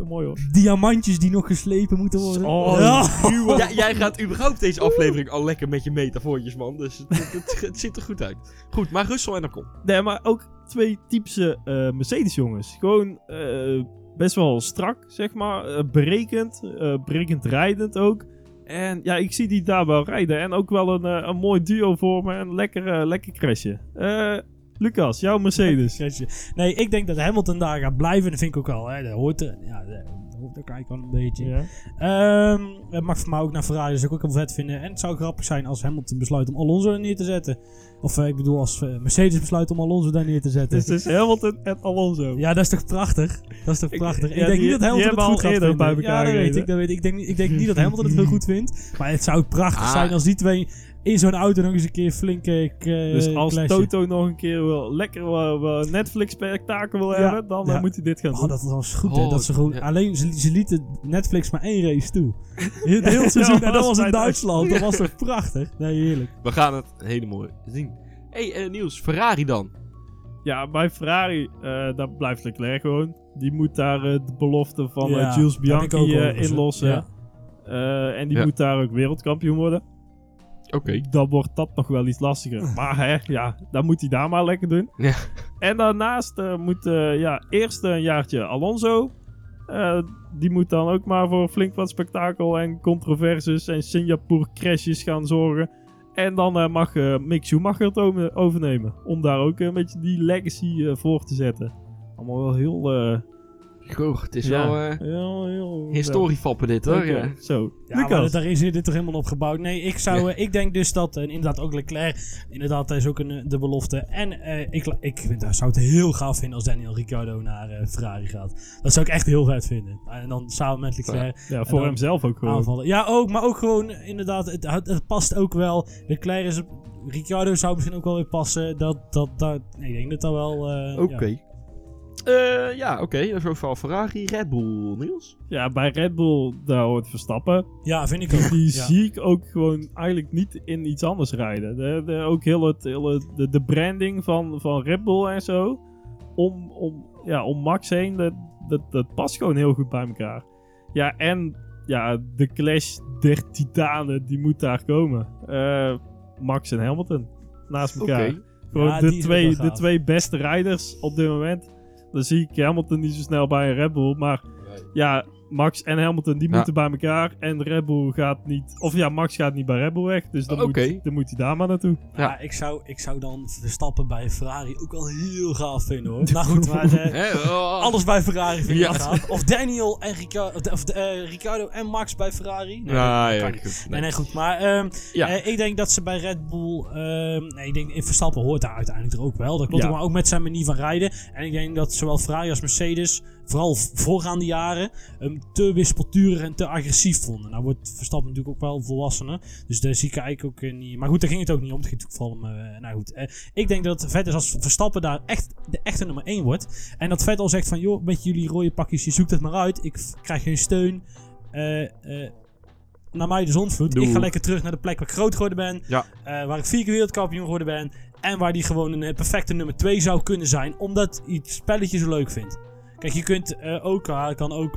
Mooi hoor. Diamantjes die nog geslepen moeten worden. Jij gaat überhaupt deze aflevering al lekker met je metafoortjes, man. Dus het ziet er goed uit. Goed, maar Russell en dan kom. Nee, maar ook 2 typische Mercedes jongens. Gewoon best wel strak, zeg maar. Berekend rijdend ook. En ik zie die daar wel rijden. En ook wel een mooi duo vormen. En lekker crashen. Lucas, jouw Mercedes. Nee, ik denk dat Hamilton daar gaat blijven. Dat vind ik ook al. Hè. Dat hoort er. Ja, dat hoort ook eigenlijk wel een beetje. Ja. Het mag voor mij ook naar Ferrari. Dus dat kan ik ook wel vet vinden. En het zou grappig zijn als Hamilton besluit om Alonso er neer te zetten. Of als Mercedes besluit om Alonso daar neer te zetten. Dus het is Hamilton en Alonso. Ja, dat is toch prachtig? Ik denk niet dat Hamilton het goed gaat vinden. Ik denk niet dat Hamilton het heel goed vindt. Maar het zou prachtig zijn als die twee in zo'n auto nog eens een keer flink Dus als clashen. Toto nog een keer wil lekker Netflix-spektakel wil hebben, dan moet hij dit gaan doen. Dat was goed, hè? Dat ze gewoon alleen ze lieten Netflix maar 1 race toe. Het hele seizoen. En dat was in Duitsland. Dat was toch prachtig? Nee, heerlijk. We gaan het hele mooi zien. Hey Niels, Ferrari dan? Ja, bij Ferrari, daar blijft Leclerc gewoon. Die moet daar de belofte van Jules Bianchi inlossen. Ja. En die moet daar ook wereldkampioen worden. Okay. Dan wordt dat nog wel iets lastiger. Maar hè, ja, dan moet hij daar maar lekker doen. Ja. En daarnaast moet eerst een jaartje Alonso. Die moet dan ook maar voor flink wat spektakel en controverses en Singapore crashes gaan zorgen. En dan mag Mick Schumacher het overnemen. Om daar ook een beetje die legacy voor te zetten. Allemaal wel heel... Goh, het is wel historiefappen dit hoor. Okay. Zo. Ja, maar daar is dit toch helemaal op gebouwd. Nee, ik denk dus dat inderdaad ook Leclerc, inderdaad is ook de belofte. En ik zou het heel gaaf vinden als Daniel Ricciardo naar Ferrari gaat. Dat zou ik echt heel vet vinden. En dan samen met Leclerc. Ja, voor hemzelf ook gewoon. Aanvallen. Ja, ook, maar ook gewoon inderdaad, het past ook wel. Leclerc is, Ricciardo zou misschien ook wel weer passen. Ik denk dat dat wel... Oké. Ja. Dat is ook vooral Ferrari. Red Bull, Niels? Ja, bij Red Bull, daar hoort Verstappen. Ja, vind ik ook. Die zie ik ook gewoon eigenlijk niet in iets anders rijden. Ook heel de branding van Red Bull en zo. Om Max heen, dat past gewoon heel goed bij elkaar. Ja, en ja, de clash der titanen, die moet daar komen. Max en Hamilton, naast elkaar. Okay. Gewoon de twee beste rijders op dit moment. Dan zie ik Hamilton niet zo snel bij een Red Bull. Maar ja, Max en Hamilton die moeten bij elkaar. En Red Bull gaat niet... Of ja, Max gaat niet bij Red Bull weg. Dus dan moet hij daar maar naartoe. Ja, ik zou dan Verstappen bij Ferrari ook wel heel gaaf vinden hoor. Nou goed, maar alles bij Ferrari vind ik gaaf. Of Daniel en Ricciardo en Max bij Ferrari. Nee, goed. Maar ik denk dat ze bij Red Bull... ik denk Verstappen hoort daar uiteindelijk er ook wel. Dat klopt, maar ook met zijn manier van rijden. En ik denk dat zowel Ferrari als Mercedes... vooral voorgaande jaren, te wispelturig en te agressief vonden. Nou wordt Verstappen natuurlijk ook wel volwassener. Dus daar zie ik eigenlijk ook niet... Maar goed, daar ging het ook niet om. Het ging natuurlijk vooral om... ik denk dat het vet is als Verstappen daar echt de echte nummer 1 wordt. En dat Vettel zegt van... joh, met jullie rode pakjes, je zoekt het maar uit. Ik krijg geen steun. Naar mij de zondvloed. Ik ga lekker terug naar de plek waar ik groot geworden ben. Ja. Waar ik 4 keer wereldkampioen geworden ben. En waar die gewoon een perfecte nummer 2 zou kunnen zijn. Omdat hij het spelletje zo leuk vindt. Kijk, je kunt ook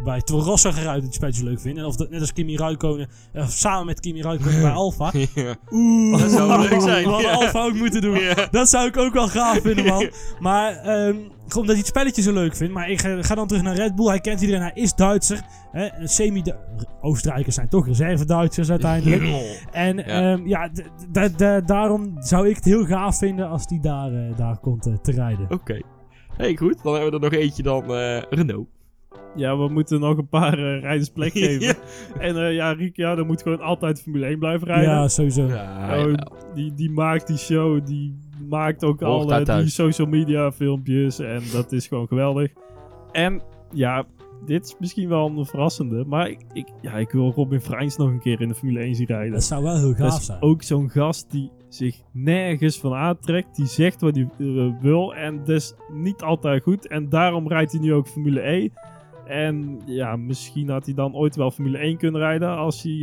bij Toro Rosso gaan rijden, die spelletje leuk vinden. Of net als Kimi Räikkönen, samen met Kimi Räikkönen bij Alfa. Yeah. Dat zou leuk zijn. Wat Alfa ook moeten doen. Yeah. Dat zou ik ook wel gaaf vinden, man. Maar gewoon omdat hij het spelletje zo leuk vindt. Maar ik ga dan terug naar Red Bull. Hij kent iedereen, hij is Duitser. Oostenrijkers zijn toch reserve-Duitsers uiteindelijk. En daarom zou ik het heel gaaf vinden als hij daar komt te rijden. Oké. Hey, goed. Dan hebben we er nog eentje Renault. Ja, we moeten nog een paar rijders plek geven. Ja. En Ricciardo moet gewoon altijd Formule 1 blijven rijden. Ja, sowieso. Die maakt die show, die maakt ook al die social media filmpjes. En dat is gewoon geweldig. En ja, dit is misschien wel een verrassende. Maar ik wil Robin Freins nog een keer in de Formule 1 zien rijden. Dat zou wel heel gaaf zijn. Ook zo'n gast die... zich nergens van aantrekt. Die zegt wat hij wil. En dat is niet altijd goed. En daarom rijdt hij nu ook Formule E. En ja, misschien had hij dan ooit wel Formule 1 kunnen rijden. Als hij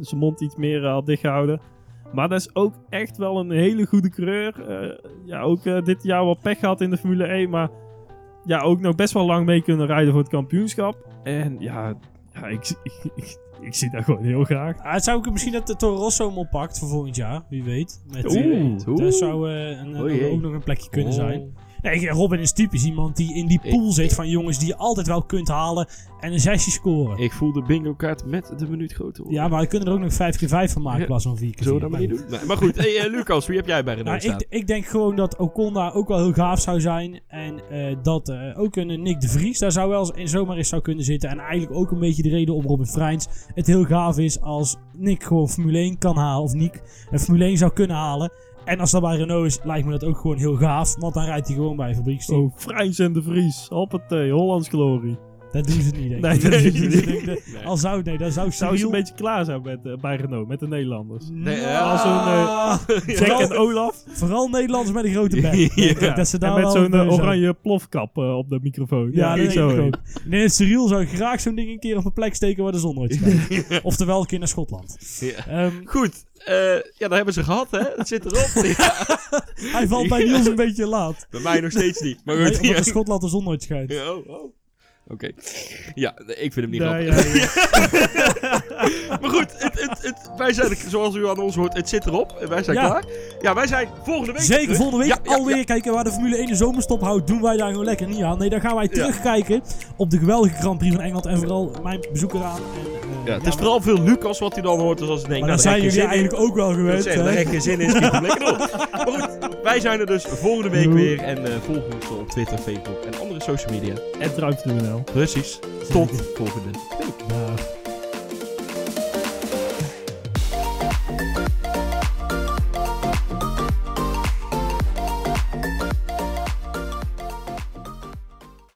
zijn mond iets meer had dichtgehouden. Maar dat is ook echt wel een hele goede coureur. Ook dit jaar wel pech gehad in de Formule E. Maar ja, ook nog best wel lang mee kunnen rijden voor het kampioenschap. En ik zie dat gewoon heel graag. Het zou ook misschien dat de Toro Rosso hem oppakt voor volgend jaar. Wie weet. Dat zou ook nog een plekje kunnen zijn. Nee, Robin is typisch iemand die in die pool zit van jongens die je altijd wel kunt halen en een 6 scoren. Ik voel de bingo kaart met de minuut groot worden. Ja, maar we kunnen er ook nog 5x5 van maken in plaats van 4x4. Zo, dat moet je doen. Nee, maar goed, Lucas, wie heb jij bij Renault staan? Ik denk gewoon dat Ocon daar ook wel heel gaaf zou zijn. En dat ook een Nyck de Vries daar zou wel eens zomaar eens zou kunnen zitten. En eigenlijk ook een beetje de reden om Robin Freins het heel gaaf is als Nick gewoon Formule 1 kan halen. Of Nick een Formule 1 zou kunnen halen. En als dat bij Renault is, lijkt me dat ook gewoon heel gaaf. Want dan rijdt hij gewoon bij een fabrieksteam. Oh, Freins en de Vries. Hoppatee, Hollands glorie. Dat doen ze niet, denk ik. Nee. Zou ze een beetje klaar zijn bij Renault, met de Nederlanders. Jack en Olaf. Vooral Nederlanders met een grote bek. En met zo'n oranje plofkap op de microfoon. Ja, dat zo ook. Nee, Cyril zou graag zo'n ding een keer op een plek steken waar de zon nooit schijnt. Ja. Oftewel een keer naar Schotland. Ja. Goed. Dat hebben ze gehad, hè? Het zit erop. Ja. Hij valt bij Niels een beetje laat. Bij mij nog steeds niet. Maar goed, omdat in Schotland de zon nooit schijnt. Ja, Oké. Ja, ik vind hem niet grappig. Ja. Maar goed, wij zijn, zoals u aan ons hoort, het zit erop. En wij zijn klaar. Ja, wij zijn volgende week. Zeker, volgende week alweer kijken waar de Formule 1 de zomerstop houdt. Doen wij daar gewoon lekker niet aan. Nee, dan gaan wij terugkijken op de geweldige Grand Prix van Engeland. En vooral mijn bezoek eraan. Het is vooral veel Lucas wat hij dan hoort. Dus als ik denk, maar daar zijn jullie eigenlijk ook wel gewend. Als er echt geen zin in is, kijk lekker op. Maar goed, wij zijn er dus volgende week weer. En volg ons op Twitter, Facebook en andere social media. @ruimte.nl. Precies. Tot volgende week.